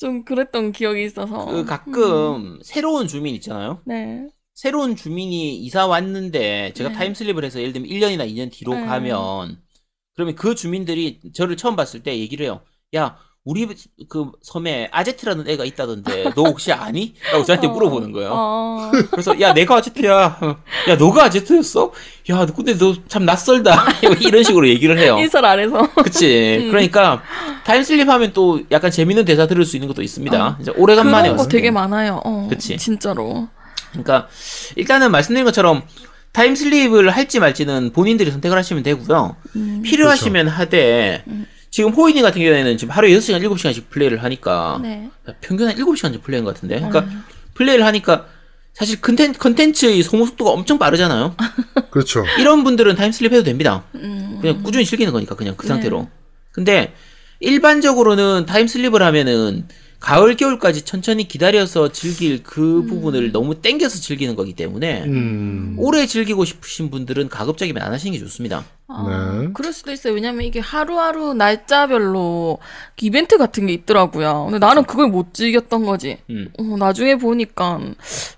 좀 그랬던 기억이 있어서. 그 가끔 새로운 주민 있잖아요. 네. 새로운 주민이 이사 왔는데 제가 네. 타임슬립을 해서 예를 들면 1년이나 2년 뒤로 네. 가면 그러면 그 주민들이 저를 처음 봤을 때 얘기를 해요. 야. 우리 그 섬에 아제트라는 애가 있다던데 너 혹시 아니? 라고 저한테 물어보는 거예요. 그래서 야 내가 아제트야. 야 너가 아제트였어? 야 근데 너 참 낯설다. 이런 식으로 얘기를 해요. 인설 안 해서. 그치. 그러니까 타임슬립하면 또 약간 재밌는 대사 들을 수 있는 것도 있습니다. 이제 오래간만에 왔어요. 그런 거 되게 많아요. 그치. 진짜로. 그러니까 일단은 말씀드린 것처럼 타임슬립을 할지 말지는 본인들이 선택을 하시면 되고요. 필요하시면 그렇죠. 하되 지금 호이님 같은 경우에는 지금 하루에 6시간, 7시간씩 플레이를 하니까 네. 평균 한 7시간 정도 플레이한 것 같은데 그러니까 플레이를 하니까 사실 컨텐츠의 소모 속도가 엄청 빠르잖아요. 그렇죠. 이런 분들은 타임슬립 해도 됩니다. 그냥 꾸준히 즐기는 거니까 그냥 그 상태로. 네. 근데 일반적으로는 타임슬립을 하면은 가을, 겨울까지 천천히 기다려서 즐길 그 부분을 너무 땡겨서 즐기는 거기 때문에 오래 즐기고 싶으신 분들은 가급적이면 안 하시는 게 좋습니다. 네. 그럴 수도 있어요. 왜냐면 이게 하루하루 날짜별로 이벤트 같은 게 있더라고요. 근데 나는 그걸 못 즐겼던 거지. 나중에 보니까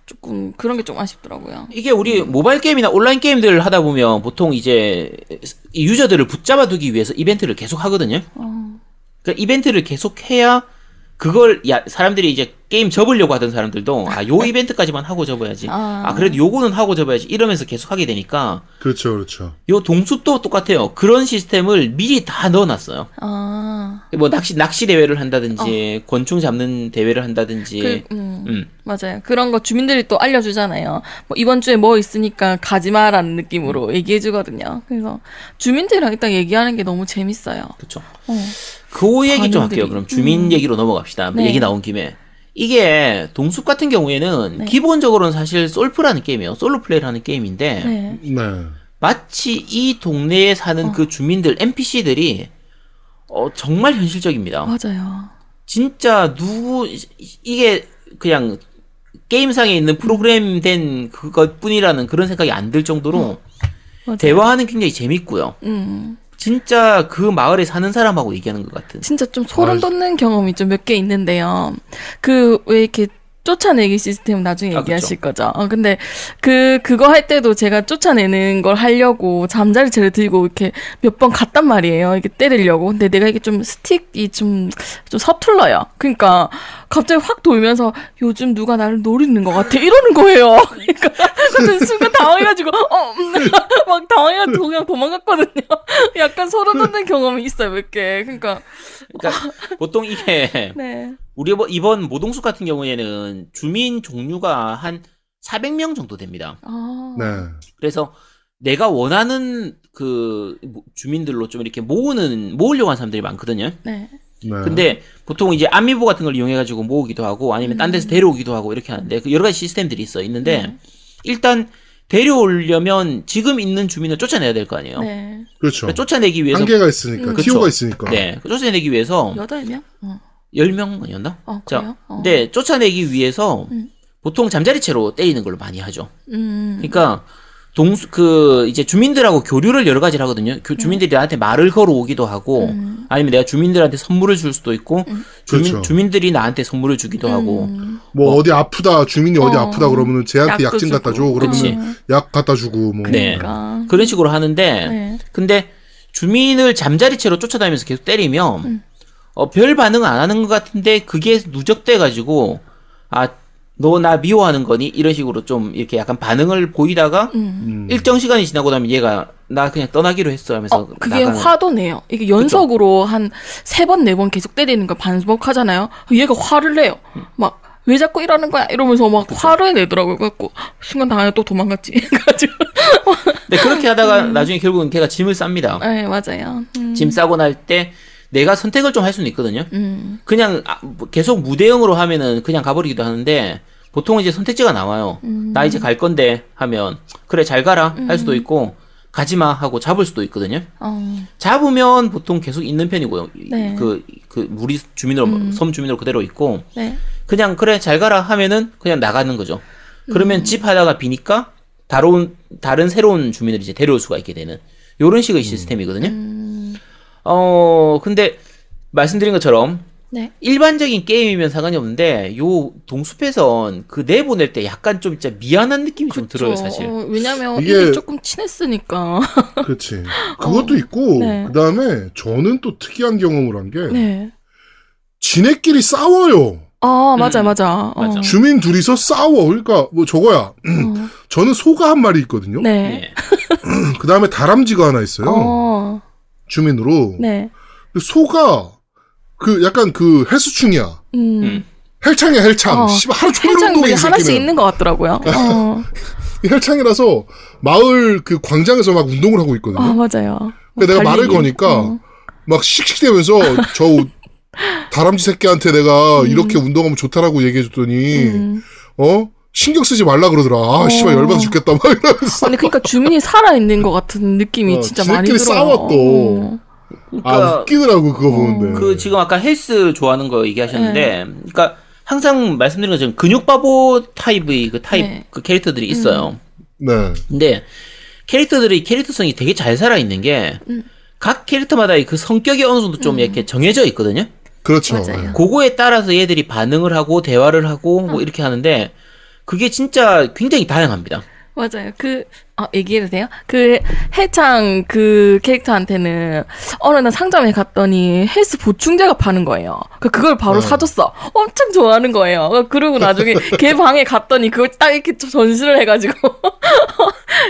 조금 그런 게 좀 아쉽더라고요. 이게 우리 모바일 게임이나 온라인 게임들 하다 보면 보통 이제 유저들을 붙잡아두기 위해서 이벤트를 계속 하거든요. 그러니까 이벤트를 계속 해야 그걸 사람들이 이제 게임 접으려고 하던 사람들도 요 이벤트까지만 하고 접어야지. 그래도 요거는 하고 접어야지. 이러면서 계속 하게 되니까. 그렇죠. 그렇죠. 요 동숲도 똑같아요. 그런 시스템을 미리 다 넣어놨어요. 뭐 낚시 대회를 한다든지 곤충 잡는 대회를 한다든지. 맞아요. 그런 거 주민들이 또 알려주잖아요. 뭐 이번 주에 뭐 있으니까 가지마라는 느낌으로 얘기해주거든요. 그래서 주민들이랑 일단 얘기하는 게 너무 재밌어요. 그렇죠. 그 얘기 좀 할게요. 그럼 주민 얘기로 넘어갑시다. 네. 얘기 나온 김에. 이게 동숲 같은 경우에는 네. 기본적으로는 사실 솔프라는 게임이에요. 솔로 플레이를 하는 게임인데 네. 네. 마치 이 동네에 사는 그 주민들, NPC들이 정말 현실적입니다. 맞아요. 진짜 이게 그냥 게임상에 있는 프로그램된 그것뿐이라는 그런 생각이 안 들 정도로 대화하는 굉장히 재밌고요. 진짜 그 마을에 사는 사람하고 얘기하는 것 같은. 진짜 좀 소름 돋는 경험이 좀 몇 개 있는데요. 왜 이렇게 쫓아내기 시스템 나중에 얘기하실 거죠. 근데 그거 할 때도 제가 쫓아내는 걸 하려고 잠자리채를 들고 이렇게 몇 번 갔단 말이에요. 이렇게 때리려고. 근데 내가 이게 좀 스틱이 좀 서툴러요. 그러니까 갑자기 확 돌면서 요즘 누가 나를 노리는 것 같아. 이러는 거예요. 그러니까 순간 당황해가지고 막 당황해가지고 그냥 도망갔거든요. 약간 소름 돋는 경험이 있어요. 몇 개. 그러니까 보통 이게 네. 우리 이번 모동숲 같은 경우에는 주민 종류가 한 400명 정도 됩니다. 네. 그래서 내가 원하는 그 주민들로 좀 이렇게 모으려고 하는 사람들이 많거든요. 네. 네. 근데 보통 이제 아미보 같은 걸 이용해가지고 모으기도 하고 아니면 딴 데서 데려오기도 하고 이렇게 하는데 여러 가지 시스템들이 있는데 일단 데려오려면 지금 있는 주민을 쫓아내야 될 거 아니에요. 네. 그렇죠. 그러니까 쫓아내기 위해서 한계가 있으니까 티오가 있으니까. 네. 쫓아내기 위해서 8명? 10명 아니었나? 그래요? 네, 쫓아내기 위해서 보통 잠자리채로 때리는 걸로 많이 하죠. 그러니까 이제 주민들하고 교류를 여러 가지를 하거든요. 주민들이 나한테 말을 걸어오기도 하고, 아니면 내가 주민들한테 선물을 줄 수도 있고, 그렇죠. 주민들이 나한테 선물을 주기도 하고. 뭐 어디 아프다, 주민이 어디 아프다 그러면은 쟤한테 약진 갖다 줘. 그러면은 약 갖다 주고, 뭐. 네. 그러니까. 그런 식으로 하는데, 네. 근데 주민을 잠자리채로 쫓아다니면서 계속 때리면, 별 반응 안 하는 것 같은데, 그게 누적돼가지고, 너 나 미워하는 거니? 이런 식으로 좀 이렇게 약간 반응을 보이다가 일정 시간이 지나고 나면 얘가 나 그냥 떠나기로 했어 하면서 그게 나가는. 화도 내요. 이게 연속으로 한 3번 4번 계속 때리는 걸 반복하잖아요. 얘가 화를 내요. 막 왜 자꾸 이러는 거야? 이러면서 막 그쵸. 화를 내더라고요. 그래갖고 순간 당연히 또 도망갔지. 근데 그렇게 하다가 나중에 결국은 걔가 짐을 쌉니다. 네, 맞아요. 짐 싸고 날 때 내가 선택을 좀 할 수는 있거든요. 그냥 계속 무대형으로 하면은 그냥 가버리기도 하는데 보통 이제 선택지가 나와요. 나 이제 갈 건데 하면 그래 잘 가라 할 수도 있고 가지마 하고 잡을 수도 있거든요. 잡으면 보통 계속 있는 편이고요. 네. 우리 주민으로 섬 주민으로 그대로 있고 네. 그냥 그래 잘 가라 하면은 그냥 나가는 거죠. 그러면 집 하다가 비니까 다른 새로운 주민을 이제 데려올 수가 있게 되는 요런 식의 시스템이거든요. 근데 말씀드린 것처럼 네. 일반적인 게임이면 상관이 없는데 요 동숲에선 그 내보낼 때 약간 좀 진짜 미안한 느낌이 그쵸. 좀 들어요 사실. 왜냐면 이게 조금 친했으니까. 그렇지. 그것도 있고 네. 그다음에 저는 또 특이한 경험을 한 게 네. 지네끼리 싸워요. 아 맞아. 주민 둘이서 싸워. 그러니까 뭐 저거야. 저는 소가 한 마리 있거든요. 네. 그다음에 다람쥐가 하나 있어요. 주민으로. 네. 소가 약간 해수충이야. 헬창이야, 헬창. 씨발, 하루 종일 운동이 하나씩 있는 것 같더라고요. 헬창이라서 마을 광장에서 막 운동을 하고 있거든요. 아, 맞아요. 그러니까 내가 말을 거니까 막 씩씩대면서 저 다람쥐 새끼한테 내가 이렇게 운동하면 좋다라고 얘기해줬더니, 신경 쓰지 말라 그러더라. 아, 씨발, 열받아 죽겠다. 막 이러면서. 아니, 그러니까 주민이 살아있는 것 같은 느낌이 진짜 많이 들어요. 지네끼리 싸워 또. 그러니까, 웃기더라고, 그거 보는데. 지금 아까 헬스 좋아하는 거 얘기하셨는데, 그러니까, 항상 말씀드린 것처럼 근육바보 타입의 네. 캐릭터들이 있어요. 네. 근데, 캐릭터들의 캐릭터성이 되게 잘 살아있는 게, 각 캐릭터마다 그 성격이 어느 정도 좀 이렇게 정해져 있거든요? 그렇죠. 맞아요. 그거에 따라서 얘들이 반응을 하고, 대화를 하고, 뭐 이렇게 하는데, 그게 진짜 굉장히 다양합니다. 맞아요. 얘기해도 돼요? 해창 캐릭터한테는 어느 날 상점에 갔더니 헬스 보충제가 파는 거예요. 그걸 바로 사줬어. 엄청 좋아하는 거예요. 그러고 나중에 걔 방에 갔더니 그걸 딱 이렇게 전시를 해가지고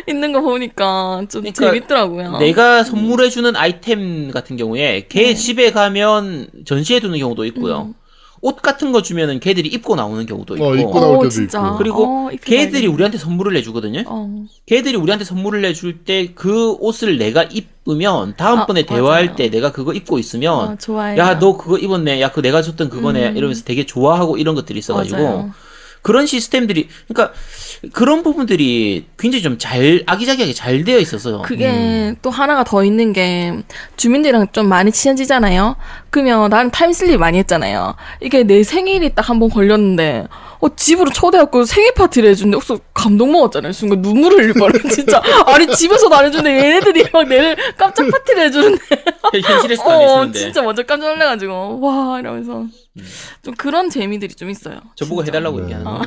있는 거 보니까 좀 재밌더라고요. 내가 선물해주는 아이템 같은 경우에 걔 집에 가면 전시해두는 경우도 있고요. 옷 같은 거 주면은 걔들이 입고 나오는 경우도 있고. 입고 나올 때도 있고. 그리고 걔들이 우리한테 선물을 내주거든요. 걔들이 우리한테 선물을 내줄 때 그 옷을 내가 입으면 다음번에 대화할 맞아요. 때 내가 그거 입고 있으면 야, 너 그거 입었네. 야, 그거 내가 줬던 그거네. 이러면서 되게 좋아하고 이런 것들이 있어가지고. 맞아요. 그런 시스템들이, 그러니까 그런 부분들이 굉장히 좀 아기자기하게 잘 되어 있어서. 그게 또 하나가 더 있는 게 주민들이랑 좀 많이 친해지잖아요. 그러면 난 타임슬립 많이 했잖아요. 이게 내 생일이 딱 한 번 걸렸는데 집으로 초대하고 생일 파티를 해준데 혹시 감동 먹었잖아요. 순간 눈물을 흘릴 뻔해. 진짜 아니 집에서도 안 해주는데 얘네들이 막 내일 깜짝 파티를 해주는데 현실에서도 안 해주는데 진짜 먼저 깜짝 놀래가지고 와 이러면서 좀 그런 재미들이 좀 있어요. 저보고 해달라고 얘기하는 거예요?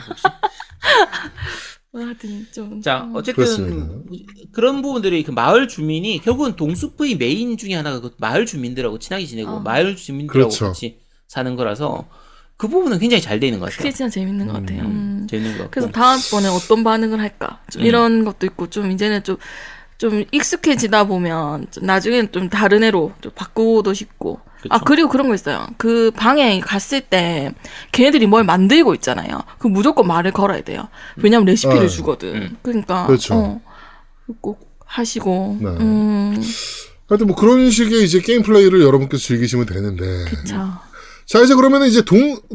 하여튼 좀. 자, 어쨌든 그렇습니다. 그런 부분들이 마을 주민이 결국은 동숲의 메인 중에 하나가 마을 주민들하고 친하게 지내고 마을 주민들하고 그렇죠. 같이 사는 거라서 그 부분은 굉장히 잘 돼 있는 것 같아요. 그게 진짜 재밌는 것 같아요. 재밌는 것 같고. 그래서 다음번에 어떤 반응을 할까 좀 이런 것도 있고 좀 이제는 좀 익숙해지다 보면 나중에는 좀 다른 애로 좀 바꾸고도 싶고. 그쵸. 그리고 그런 거 있어요. 그 방에 갔을 때 걔네들이 뭘 만들고 있잖아요. 그 무조건 말을 걸어야 돼요. 왜냐면 레시피를 주거든. 그러니까 그렇죠. 꼭 하시고. 네. 하여튼 뭐 그런 식의 이제 게임 플레이를 여러분께서 즐기시면 되는데. 그렇죠. 자, 이제 그러면 이제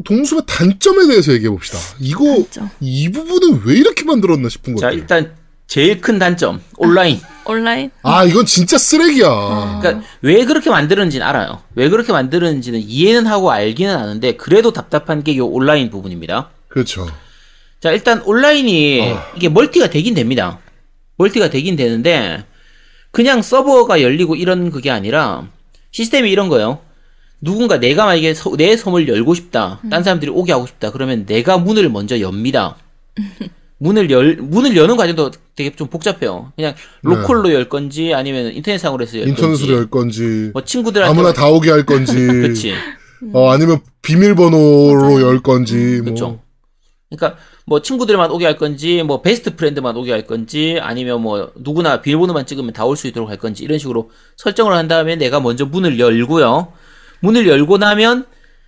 동숲의 단점에 대해서 얘기해 봅시다. 이 부분은 왜 이렇게 만들었나 싶은 거예요. 자, 일단 제일 큰 단점 온라인. 온라인? 이건 진짜 쓰레기야. 그러니까 왜 그렇게 만드는지는 알아요. 왜 그렇게 만드는지는 이해는 하고 알기는 아는데 그래도 답답한 게 이 온라인 부분입니다. 그렇죠. 자, 일단 온라인이 이게 멀티가 되긴 됩니다. 멀티가 되긴 되는데 그냥 서버가 열리고 이런 그게 아니라 시스템이 이런 거예요. 누군가 내가 만약에 내 섬을 열고 싶다. 딴 사람들이 오게 하고 싶다. 그러면 내가 문을 먼저 엽니다. 문을 여는 과정도 되게 좀 복잡해요. 그냥 로컬로 열 건지 아니면 인터넷상으로 해서 열 인터넷으로 열 건지 뭐 친구들한테 아무나 다 오게 할 건지 그렇지. 아니면 비밀번호로 열 건지 그렇죠. 뭐. 그러니까 뭐 친구들만 오게 할 건지, 뭐 베스트 프렌드만 오게 할 건지, 아니면 뭐 누구나 비밀번호만 찍으면 다 올 수 있도록 할 건지, 이런 식으로 설정을 한 다음에 내가 먼저 문을 열고요. 문을 열고 나면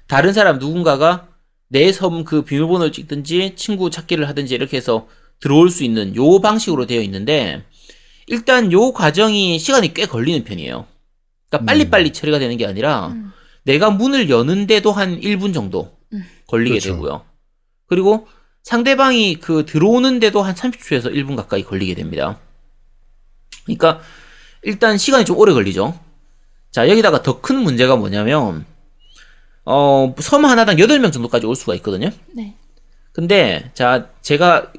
다른 사람 누군가가 내 섬 그 비밀번호를 찍든지 친구 찾기를 하든지 이렇게 해서 들어올 수 있는 요 방식으로 되어 있는데, 일단 요 과정이 시간이 꽤 걸리는 편이에요. 그러니까 빨리빨리 처리가 되는 게 아니라 내가 문을 여는데도 한 1분 정도 걸리게 그렇죠. 되고요. 그리고 상대방이 그 들어오는데도 한 30초에서 1분 가까이 걸리게 됩니다. 그러니까 일단 시간이 좀 오래 걸리죠. 자, 여기다가 더 큰 문제가 뭐냐면 섬 하나당 8명 정도까지 올 수가 있거든요. 네. 근데 자, 제가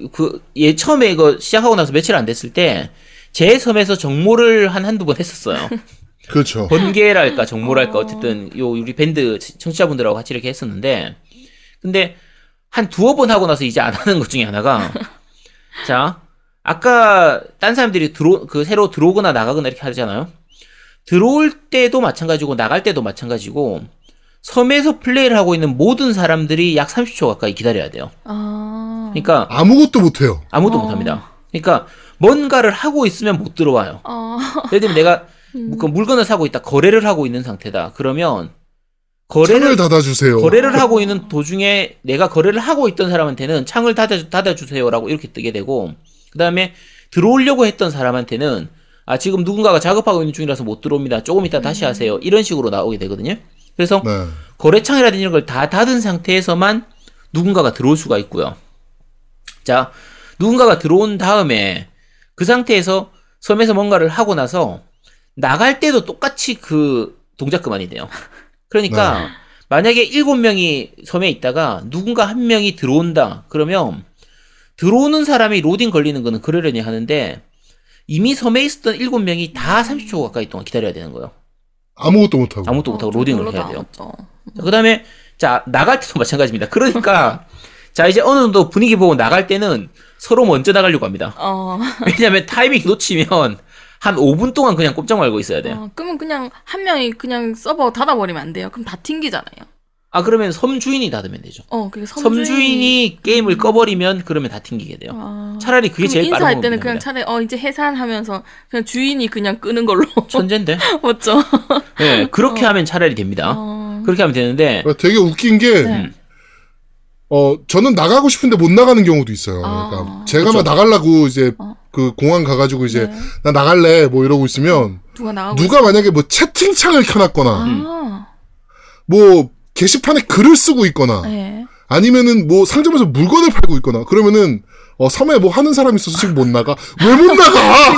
처음에 이거 시작하고 나서 며칠 안 됐을 때 제 섬에서 정모를 한두 번 했었어요. 그렇죠. 번개랄까 정모랄까 어쨌든 요 우리 밴드 청취자분들하고 같이 이렇게 했었는데, 근데 한 두어 번 하고 나서 이제 안 하는 것 중에 하나가 자, 아까 딴 사람들이 새로 들어오거나 나가거나 이렇게 하잖아요. 들어올 때도 마찬가지고 나갈 때도 마찬가지고 섬에서 플레이를 하고 있는 모든 사람들이 약 30초 가까이 기다려야 돼요. 그러니까 아무것도 못해요. 아무것도 못합니다. 그러니까 뭔가를 하고 있으면 못 들어와요. 예를 들면 내가 그 물건을 사고 있다, 거래를 하고 있는 상태다. 그러면 창을 닫아주세요. 거래를 하고 있는 도중에 내가 거래를 하고 있던 사람한테는 창을 닫아주세요라고 이렇게 뜨게 되고, 그 다음에 들어오려고 했던 사람한테는 아, 지금 누군가가 작업하고 있는 중이라서 못 들어옵니다, 조금 이따 다시 하세요, 이런 식으로 나오게 되거든요. 그래서 네. 거래창이라든지 이런 걸 다 닫은 상태에서만 누군가가 들어올 수가 있고요. 자, 누군가가 들어온 다음에 그 상태에서 섬에서 뭔가를 하고 나서 나갈 때도 똑같이 그 동작 그만이 돼요. 그러니까 네. 만약에 7명이 섬에 있다가 누군가 한 명이 들어온다 그러면 들어오는 사람이 로딩 걸리는 거는 그러려니 하는데 이미 섬에 있었던 7명이 다 30초 가까이 동안 기다려야 되는 거예요. 아무것도 못하고 로딩을 해야 돼요. 그 다음에 자, 나갈 때도 마찬가지입니다. 그러니까 자, 이제 어느 정도 분위기 보고 나갈 때는 서로 먼저 나가려고 합니다. 왜냐하면 타이밍 놓치면 한 5분 동안 그냥 꼼짝 말고 있어야 돼요. 그러면 그냥 한 명이 그냥 서버 닫아버리면 안 돼요? 그럼 다 튕기잖아요. 아, 그러면 섬 주인이 닫으면 되죠. 그게 섬 주인이 게임을 꺼버리면 그러면 다 튕기게 돼요. 차라리 그게 제일 빠른 겁니다. 인사할 때는 그냥 차라리 이제 해산하면서 그냥 주인이 그냥 끄는 걸로. 천재인데? 맞죠? 네, 그렇게 하면 차라리 됩니다. 그렇게 하면 되는데 되게 웃긴 게 네. 저는 나가고 싶은데 못 나가는 경우도 있어요. 그러니까 제가 그렇죠. 막 나가려고 이제 그 공항 가가지고 이제 네. 나 나갈래 뭐 이러고 있으면 누가 만약에 뭐 채팅창을 켜놨거나 뭐 게시판에 글을 쓰고 있거나 네. 아니면은 뭐 상점에서 물건을 팔고 있거나 그러면은 섬에 뭐 하는 사람이 있어서 지금 못 나가. 왜 못 나가?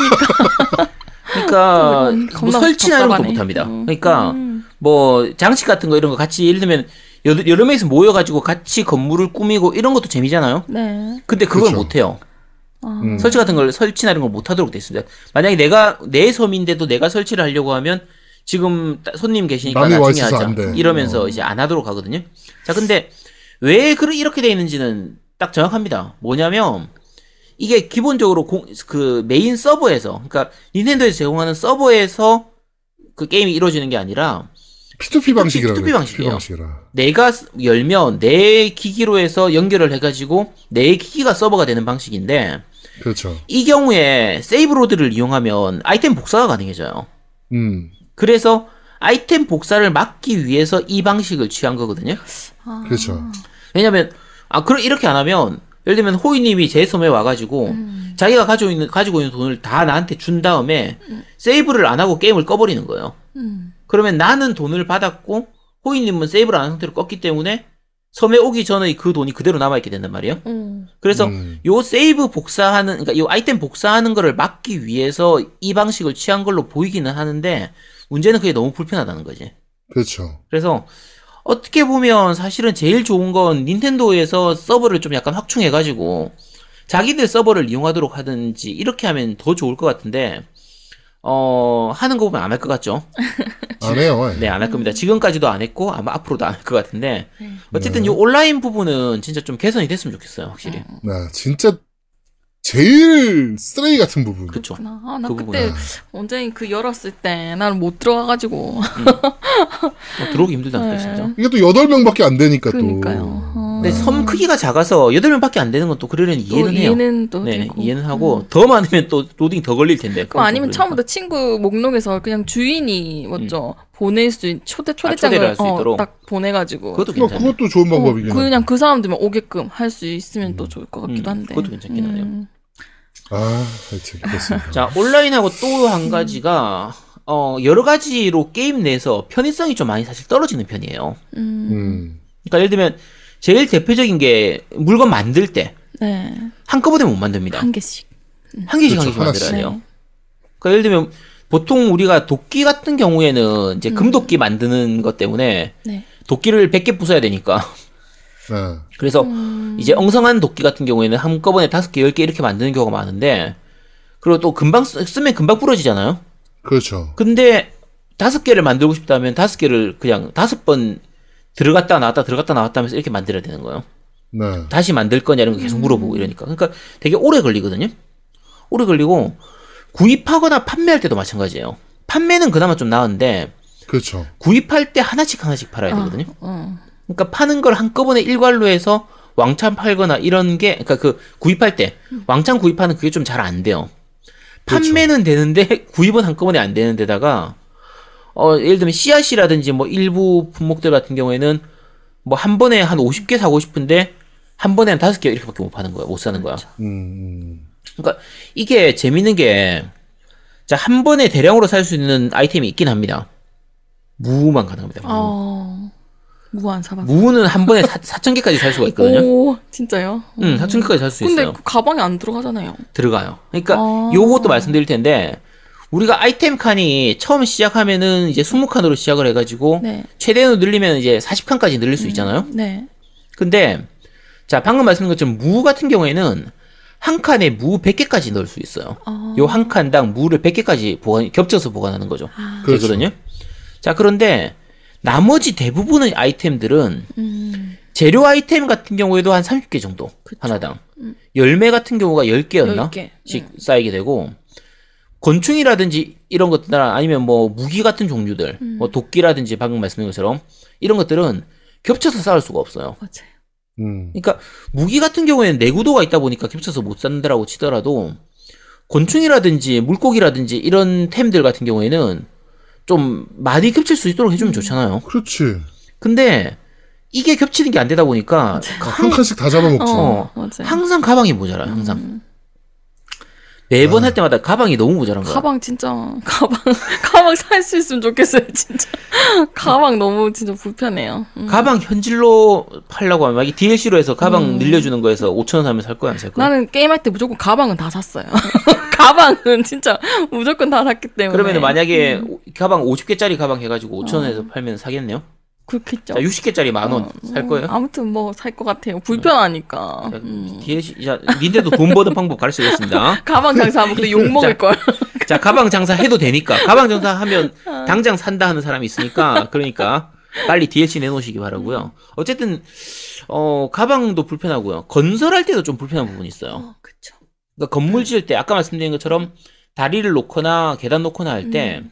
그러니까 뭐 설치나 이런 거 못합니다. 그러니까 뭐 장식 같은 거 이런 거 같이 예를 들면 여러 명이서 모여가지고 같이 건물을 꾸미고 이런 것도 재미잖아요. 네. 근데 그걸 그렇죠. 못해요. 설치 같은 걸 설치나 이런 걸 못하도록 돼 있습니다. 만약에 내가 내 섬인데도 내가 설치를 하려고 하면 지금 손님 계시니까 나중에 하자 이러면서 이제 안 하도록 하거든요. 자, 근데 왜 이렇게 돼 있는지는 딱 정확합니다. 뭐냐면 이게 기본적으로 그 메인 서버에서, 그러니까 닌텐도에서 제공하는 서버에서 그 게임이 이루어지는 게 아니라 P2P 방식이에요. 내가 열면 내 기기로 해서 연결을 해가지고 내 기기가 서버가 되는 방식인데, 그렇죠. 이 경우에 세이브로드를 이용하면 아이템 복사가 가능해져요. 그래서 아이템 복사를 막기 위해서 이 방식을 취한 거거든요. 그렇죠. 왜냐면 이렇게 안 하면 예를 들면 호이님이 제 섬에 와가지고 자기가 가지고 있는 돈을 다 나한테 준 다음에 세이브를 안 하고 게임을 꺼버리는 거예요. 그러면 나는 돈을 받았고 호이님은 세이브를 안 한 상태로 껐기 때문에 섬에 오기 전에 그 돈이 그대로 남아있게 된단 말이에요. 그래서 요 세이브 복사하는, 그러니까 요 아이템 복사하는 거를 막기 위해서 이 방식을 취한 걸로 보이기는 하는데 문제는 그게 너무 불편하다는 거지. 그렇죠. 그래서 어떻게 보면 사실은 제일 좋은 건 닌텐도에서 서버를 좀 약간 확충해가지고 자기들 서버를 이용하도록 하든지 이렇게 하면 더 좋을 것 같은데 하는 거 보면 안 할 것 같죠? 안 해요. 네, 안 할 겁니다. 지금까지도 안 했고 아마 앞으로도 안 할 것 같은데 어쨌든 네. 이 온라인 부분은 진짜 좀 개선이 됐으면 좋겠어요, 확실히. 네, 진짜 제일 쓰레기 같은 부분. 그렇죠. 나 그때 원장님 그 열었을 때 나는 못 들어가가지고 들어오기 힘들다니까 진짜. 이게 또 8명밖에 안 되니까 그러니까요. 또. 근데 섬 크기가 작아서 8명밖에 안 되는 건 또 그러려니 이해는 해요. 이해는 또 네, 되고. 이해는 하고 더 많으면 또 로딩 더 걸릴 텐데. 그럼 아니면 처음부터 친구 목록에서 그냥 주인이 먼저 보낼 수 있는 초대장을 딱 보내가지고. 그것도 괜찮아요. 그것도 좋은 방법이긴 해요. 그냥 그 사람들만 오게끔 할 수 있으면 또 좋을 것 같기도 한데. 그것도 괜찮긴 하네요. 아, 재밌겠습니다. 자, 온라인하고 또 한 가지가 여러 가지로 게임 내에서 편의성이 좀 많이 사실 떨어지는 편이에요. 그러니까 예를 들면 제일 대표적인 게 물건 만들 때 네. 한꺼번에 못 만듭니다. 한 개씩. 한 개씩 만들어야 돼요. 네. 그러니까 예를 들면 보통 우리가 도끼 같은 경우에는 이제 금도끼 만드는 것 때문에 네. 도끼를 100개 부숴야 되니까. 네. 그래서 이제 엉성한 도끼 같은 경우에는 한꺼번에 5개, 10개 이렇게 만드는 경우가 많은데 그리고 또 금방 쓰면 금방 부러지잖아요. 그렇죠. 근데 5개를 만들고 싶다면 5개를 그냥 5번 들어갔다 나왔다 들어갔다 나왔다 하면서 이렇게 만들어야 되는 거예요. 네. 다시 만들 거냐 이런 거 계속 물어보고 이러니까. 그러니까 되게 오래 걸리거든요. 오래 걸리고 구입하거나 판매할 때도 마찬가지예요. 판매는 그나마 좀 나은데 그렇죠. 구입할 때 하나씩 팔아야 되거든요. 그러니까 파는 걸 한꺼번에 일괄로 해서 왕창 팔거나 이런 게 그러니까 그 구입할 때 왕창 구입하는 그게 좀 잘 안 돼요. 판매는 그렇죠. 되는데 구입은 한꺼번에 안 되는 데다가 예를 들면 씨앗이라든지 뭐 일부 품목들 같은 경우에는 뭐 한 번에 한 50개 사고 싶은데 한 번에 한 5개 이렇게밖에 못 파는 거야. 못 사는 거야. 그렇죠. 그러니까 이게 재밌는 게 자, 한 번에 대량으로 살 수 있는 아이템이 있긴 합니다. 무만 가능합니다. 무한 사방. 무는 한 번에 4,000개까지 살 수가 있거든요. 오, 진짜요? 응, 4,000개까지 살 수 있어요. 근데 그 가방에 안 들어가잖아요. 들어가요. 그러니까 요것도 말씀드릴 텐데 우리가 아이템 칸이 처음 시작하면은 이제 20칸으로 시작을 해가지고 네. 최대로 늘리면 이제 40칸까지 늘릴 수 있잖아요. 네. 근데 자 방금 말씀드린 것처럼 무 같은 경우에는 한 칸에 무 100개까지 넣을 수 있어요. 요 한 칸당 무를 100개까지 겹쳐서 보관하는 거죠. 되거든요. 그렇죠. 자 그런데 나머지 대부분의 아이템들은 재료 아이템 같은 경우에도 한 30개 정도 그쵸. 하나당 열매 같은 경우가 10개였나? 10개씩 쌓이게 되고 곤충이라든지 이런 것들 아니면 뭐 무기 같은 종류들 뭐 도끼라든지 방금 말씀드린 것처럼 이런 것들은 겹쳐서 쌓을 수가 없어요. 맞아요. 그러니까 무기 같은 경우에는 내구도가 있다 보니까 겹쳐서 못 쌓는다라고 치더라도 곤충이라든지 물고기라든지 이런 템들 같은 경우에는 좀 많이 겹칠 수 있도록 해주면 좋잖아요. 그렇지. 근데 이게 겹치는 게 안 되다 보니까 한 칸씩 다 잡아먹죠. 항상 가방이 모자라요. 항상 매번 할 때마다 가방이 너무 모자란 거야. 가방 진짜 가방 살 수 있으면 좋겠어요. 진짜 가방 너무 진짜 불편해요. 가방 현질로 팔려고 하면 DLC로 해서 가방 늘려주는 거에서 5,000원 하면 살 거야 안 살 거야? 나는 게임할 때 무조건 가방은 다 샀어요. 가방은 진짜 무조건 다 샀기 때문에. 그러면 만약에 가방 50개짜리 가방 해가지고 5,000원에서 팔면 사겠네요? 그렇겠죠. 자, 60개짜리 10,000원 살 거예요? 아무튼 뭐 살 것 같아요. 불편하니까. 자, DLC, 닌텐도 돈 버는 방법 가르쳐드리겠습니다. 가방 장사하면 근데 욕먹을 걸. 자, 가방 장사 해도 되니까. 가방 장사하면 당장 산다 하는 사람이 있으니까. 그러니까 빨리 DLC 내놓으시기 바라고요. 어쨌든 가방도 불편하고요. 건설할 때도 좀 불편한 부분이 있어요. 그렇죠. 그러니까 건물 지을 때 아까 말씀드린 것처럼 다리를 놓거나 계단 놓거나 할 때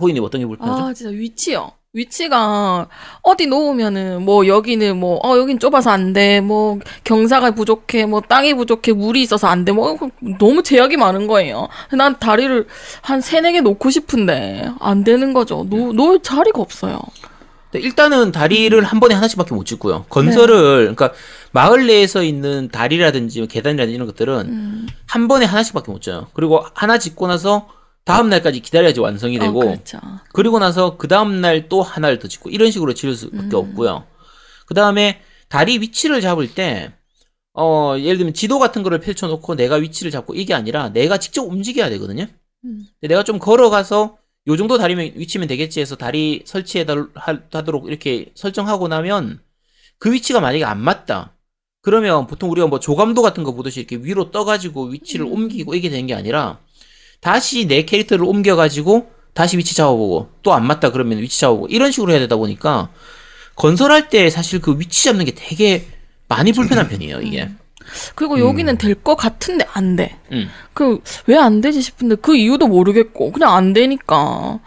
호인이 어떤 게 불편하죠? 아 진짜 위치요. 위치가 어디 놓으면은 뭐 여기는 뭐 여긴 좁아서 안 돼. 뭐 경사가 부족해. 뭐 땅이 부족해. 물이 있어서 안 돼. 뭐 너무 제약이 많은 거예요. 난 다리를 한 3-4개 놓고 싶은데 안 되는 거죠. 놓을 자리가 없어요. 일단은 다리를 한 번에 하나씩밖에 못 짓고요. 건설을 그러니까 마을 내에서 있는 다리라든지 계단이라든지 이런 것들은 한 번에 하나씩밖에 못 져요. 그리고 하나 짓고 나서 다음 날까지 기다려야지 완성이 되고 그렇죠. 그리고 나서 그 다음 날 또 하나를 더 짓고 이런 식으로 지을 수밖에 없고요. 그 다음에 다리 위치를 잡을 때 예를 들면 지도 같은 거를 펼쳐놓고 내가 위치를 잡고 이게 아니라 내가 직접 움직여야 되거든요. 내가 좀 걸어가서 요 정도 다리면 위치면 되겠지 해서 다리 설치하도록 이렇게 설정하고 나면 그 위치가 만약에 안 맞다. 그러면 보통 우리가 뭐 조감도 같은 거 보듯이 이렇게 위로 떠가지고 위치를 옮기고 이게 되는 게 아니라 다시 내 캐릭터를 옮겨가지고 다시 위치 잡아보고 또 안 맞다 그러면 위치 잡아보고 이런 식으로 해야 되다 보니까 건설할 때 사실 그 위치 잡는 게 되게 많이 불편한 편이에요. 이게 그리고 여기는 될 것 같은데 안 돼. 그 왜 안 되지 싶은데 그 이유도 모르겠고 그냥 안 되니까.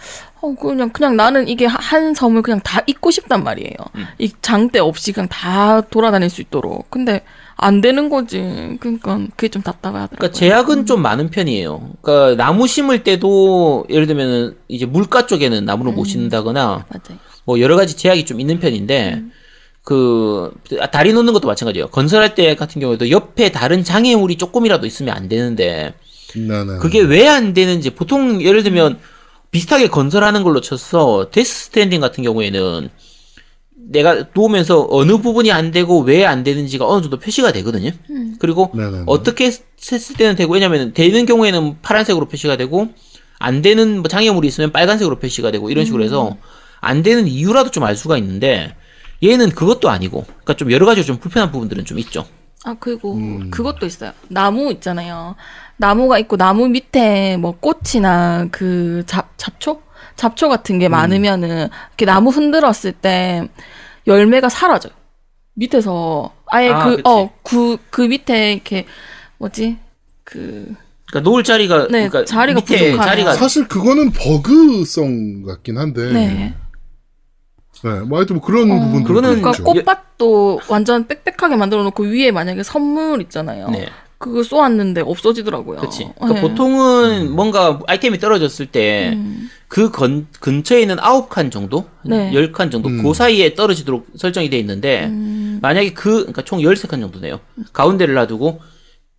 그냥 나는 이게 한 섬을 그냥 다 잊고 싶단 말이에요. 이 장대 없이 그냥 다 돌아다닐 수 있도록. 근데 안 되는 거지. 그러니까 그게 좀 답답하더라고요. 그러니까 제약은 좀 많은 편이에요. 그러니까 나무 심을 때도 예를 들면 이제 물가 쪽에는 나무를 못 심는다거나 맞아요. 뭐 여러 가지 제약이 좀 있는 편인데 그 다리 놓는 것도 마찬가지예요. 건설할 때 같은 경우에도 옆에 다른 장애물이 조금이라도 있으면 안 되는데 그게 왜 안 되는지 보통 예를 들면 비슷하게 건설하는 걸로 쳐서 데스 스트랜딩 같은 경우에는 내가 놓으면서 어느 부분이 안 되고 왜 안 되는지가 어느 정도 표시가 되거든요. 그리고 어떻게 했을 때는 되고 왜냐면 되는 경우에는 파란색으로 표시가 되고 안 되는 뭐 장애물이 있으면 빨간색으로 표시가 되고 이런 식으로 해서 안 되는 이유라도 좀 알 수가 있는데 얘는 그것도 아니고 그러니까 좀 여러 가지로 좀 불편한 부분들은 좀 있죠. 아 그리고 그것도 있어요. 나무 있잖아요. 나무가 있고 나무 밑에 뭐 꽃이나 그 잡초 같은 게 많으면은 이렇게 나무 흔들었을 때 열매가 사라져요. 밑에서 아예 그 밑에 이렇게 뭐지 그 그러니까 놓을 자리가 네, 그러니까 자리가 부족하네. 사실 그거는 버그성 같긴 한데. 네. 네, 뭐 하여튼 그런 부분 그러니까 있죠. 꽃밭도 완전 빽빽하게 만들어 놓고 위에 만약에 선물 있잖아요. 네. 그거 쏘았는데 없어지더라고요. 그렇지. 그러니까 네. 보통은 뭔가 아이템이 떨어졌을 때 그 근처에 있는 9칸 정도, 네. 10칸 정도 그 사이에 떨어지도록 설정이 돼 있는데 만약에 그러니까 총 13칸 정도네요. 가운데를 놔두고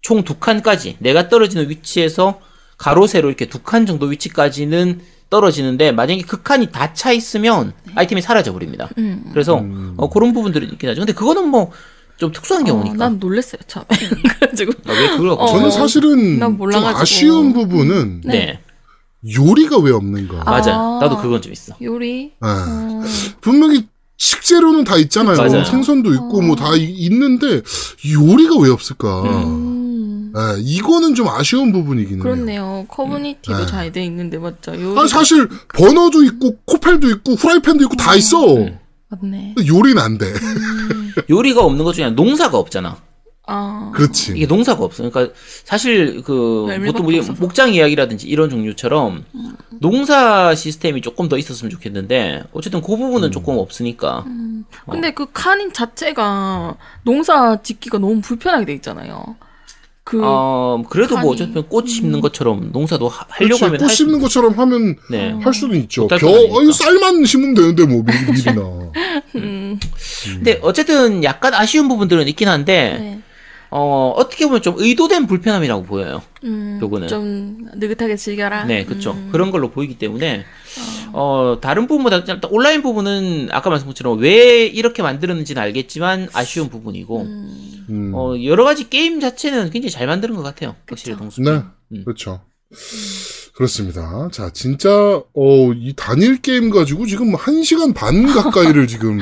총 2칸까지 내가 떨어지는 위치에서 가로 세로 이렇게 2칸 정도 위치까지는 떨어지는데 만약에 그 칸이 다 차 있으면 아이템이 사라져 버립니다. 그래서 그런 부분들이 있긴 하죠. 근데 그거는 뭐 좀 특수한 경우니까. 난 놀랐어요, 참. 그래가지고. 아, 왜 그럴까? 저는 사실은 좀 아쉬운 부분은 네. 요리가 왜 없는가. 맞아. 나도 그건 좀 있어. 요리. 아. 분명히 식재료는 다 있잖아요. 맞아요. 생선도 있고 뭐 다 있는데 요리가 왜 없을까. 아, 이거는 좀 아쉬운 부분이긴 해요. 그렇네요. 커뮤니티도 잘 돼 있는데 맞죠? 요리가... 아니, 사실 버너도 있고 코펠도 있고 후라이팬도 있고 다 있어. 맞네. 요리는 안 돼. 요리가 없는 것 중에 하나, 농사가 없잖아. 아, 그렇지. 이게 농사가 없어. 그러니까 사실 그 보통 우리 목장 이야기라든지 이런 종류처럼 농사 시스템이 조금 더 있었으면 좋겠는데 어쨌든 그 부분은 조금 없으니까. 근데 그 칸인 자체가 농사 짓기가 너무 불편하게 돼 있잖아요. 그래도 칸이... 뭐 어쨌든 꽃 심는 것처럼 농사도 하려고 하면 꽃 심는 것처럼 하면 네. 할 수는 있죠. 아니 쌀만 심으면 되는데 뭐 미리나. 근데 어쨌든 약간 아쉬운 부분들은 있긴 한데 네. 어떻게 보면 좀 의도된 불편함이라고 보여요. 요거는 좀 느긋하게 즐겨라. 네, 그렇죠. 그런 걸로 보이기 때문에 다른 부분보다 온라인 부분은 아까 말씀드린 것처럼 왜 이렇게 만들었는지는 알겠지만 아쉬운 부분이고 여러 가지 게임 자체는 굉장히 잘 만드는 것 같아요. 확실히 동수. 네, 그렇죠. 그렇습니다. 자, 진짜 이 단일 게임 가지고 지금 1시간 반 가까이를 지금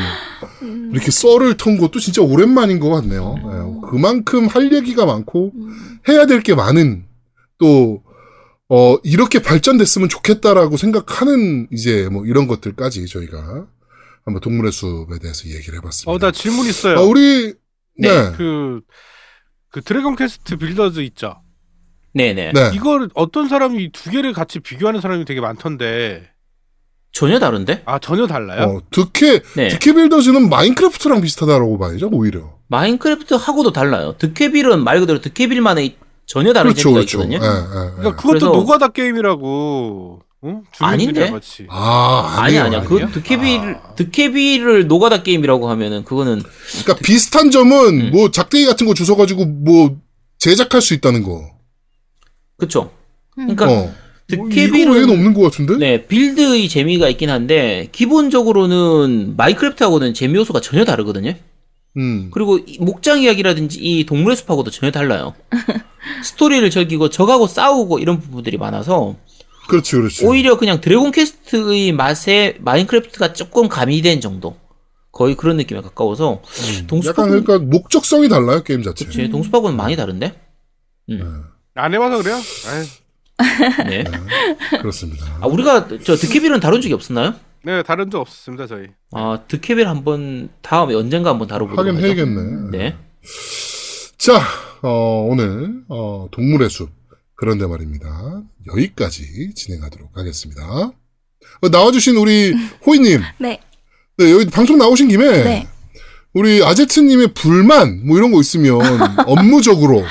이렇게 썰을 턴 것도 진짜 오랜만인 것 같네요. 네, 그만큼 할 얘기가 많고 해야 될 게 많은 또 이렇게 발전됐으면 좋겠다라고 생각하는 이제 뭐 이런 것들까지 저희가 한번 동물의 숲에 대해서 얘기를 해봤습니다. 나 질문 있어요. 우리 네. 그 드래곤 퀘스트 빌더즈 있죠. 네네. 네. 이걸 어떤 사람이 두 개를 같이 비교하는 사람이 되게 많던데. 전혀 다른데? 아, 전혀 달라요? 득해 빌더즈는 마인크래프트랑 비슷하다라고 봐야죠, 오히려. 마인크래프트하고도 달라요. 득해빌은 말 그대로 득해빌만의 전혀 다른 게임이거든요. 그러니까 그것도 노가다 게임이라고. 응? 아닌데? 같이. 아, 아니야. 득해빌을 노가다 게임이라고 하면은 그거는. 그러니까 비슷한 점은 뭐 작대기 같은 거 주워가지고 뭐 제작할 수 있다는 거. 그쵸. 그러니까 득해빌은 이거 외에는 없는 것 같은데? 네, 빌드의 재미가 있긴 한데 기본적으로는 마인크래프트하고는 재미 요소가 전혀 다르거든요. 그리고 이 목장 이야기라든지 이 동물의 숲하고도 전혀 달라요. 스토리를 즐기고 적하고 싸우고 이런 부분들이 많아서. 그렇죠. 오히려 그냥 드래곤 퀘스트의 맛에 마인크래프트가 조금 가미된 정도. 거의 그런 느낌에 가까워서 동숲하고 약간 그러니까 목적성이 달라요, 게임 자체. 그렇지. 동숲하고는 많이 다른데. 안 해봐서 그래요? 네. 그렇습니다. 아, 우리가 득해빌은 다룬 적이 없었나요? 네, 다룬 적 없었습니다, 저희. 아, 득해빌 한번 다음에 언젠가 한번 다뤄보도록 하죠. 하긴 해야겠네. 네. 자, 오늘 동물의 숲 그런데 말입니다. 여기까지 진행하도록 하겠습니다. 나와주신 우리 호이님. 네. 네, 여기 방송 나오신 김에 네. 우리 아제트님의 불만 뭐 이런 거 있으면 업무적으로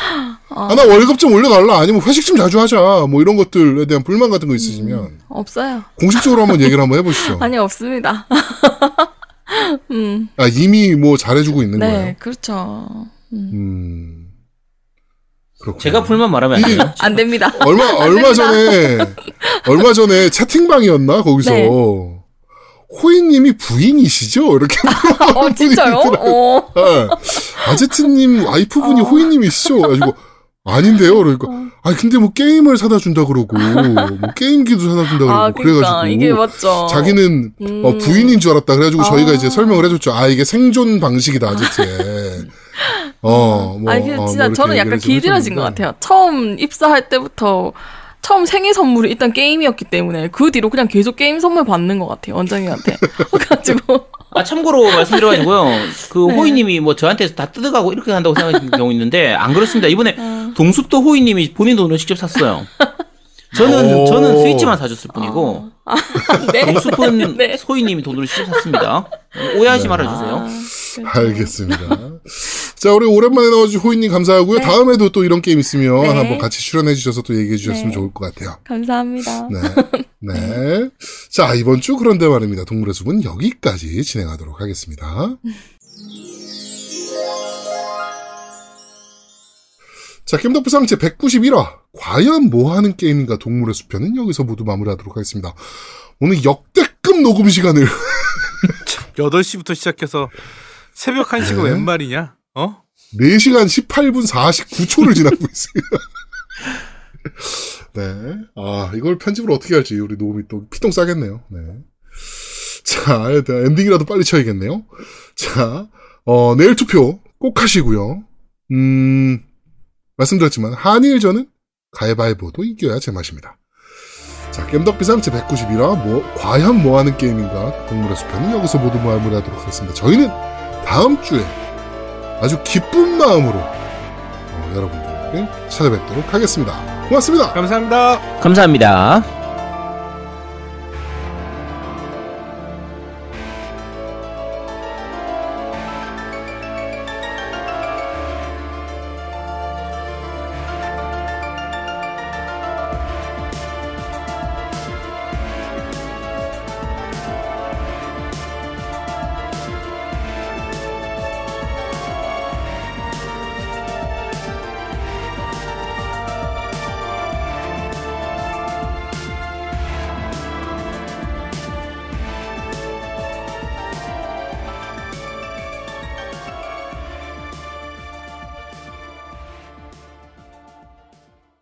나 월급 좀 올려달라 아니면 회식 좀 자주 하자 뭐 이런 것들에 대한 불만 같은 거 있으시면 없어요. 공식적으로 한번 얘기를 한번 해보시죠. 아니 없습니다. 아 이미 뭐 잘해주고 있는 네, 거예요? 네, 그렇죠. 그렇군요. 제가 불만 말하면 안 돼요? 안 됩니다. 얼마 전에 채팅방이었나 거기서. 네. 호이님이 부인이시죠? 이렇게 물어보는 진짜요? 어. 네. 아제트님 와이프분이 호이님이시죠? 그래가지고 아닌데요? 그러니까 아니 근데 뭐 게임을 사다 준다 그러고 뭐 게임기도 사다 준다 그러고 그러니까, 그래가지고 이게 맞죠. 자기는 부인인 줄 알았다 그래가지고 저희가 이제 설명을 해줬죠. 아 이게 생존 방식이다 아제트의. 진짜 저는 약간 길들여진 것 같아요. 처음 입사할 때부터. 처음 생일 선물이 일단 게임이었기 때문에 그 뒤로 그냥 계속 게임 선물 받는 것 같아요. 원장님한테. 그래가지고. 아, 참고로 말씀드려가지고요. 그 네. 호이님이 뭐 저한테 다 뜯어가고 이렇게 한다고 생각하는 경우 있는데 안 그렇습니다. 이번에 동숲도 호이님이 본인 돈으로 직접 샀어요. 저는 스위치만 사줬을 뿐이고 네. 동숲은 네. 호이님이 돈으로 직접 샀습니다. 오해하지 네. 말아주세요. 알겠습니다. 자, 우리 오랜만에 나와주신 호이님 감사하고요. 네. 다음에도 또 이런 게임 있으면 네. 한번 같이 출연해주셔서 또 얘기해주셨으면 네. 좋을 것 같아요. 감사합니다. 네. 네. 자, 이번 주 그런데 말입니다. 동물의 숲은 여기까지 진행하도록 하겠습니다. 자, 겜덕비상 제 191화. 과연 뭐 하는 게임인가 동물의 숲 편은 여기서 모두 마무리하도록 하겠습니다. 오늘 역대급 녹음 시간을. 8시부터 시작해서. 새벽 1시가 웬 말이냐? 4시간 18분 49초를 지나고 있어요. 네. 아, 이걸 편집을 어떻게 할지 우리 노움이 또 피똥 싸겠네요. 네. 자, 엔딩이라도 빨리 쳐야겠네요. 자, 내일 투표 꼭 하시고요. 말씀드렸지만 한일전은 가위바위보도 이겨야 제맛입니다. 자, 겜덕비상 제 191화 과연 뭐하는 게임인가? 동물의 숲편은 여기서 모두 마무리하도록 하겠습니다. 저희는 다음 주에 아주 기쁜 마음으로 여러분들을 찾아뵙도록 하겠습니다. 고맙습니다. 감사합니다. 감사합니다.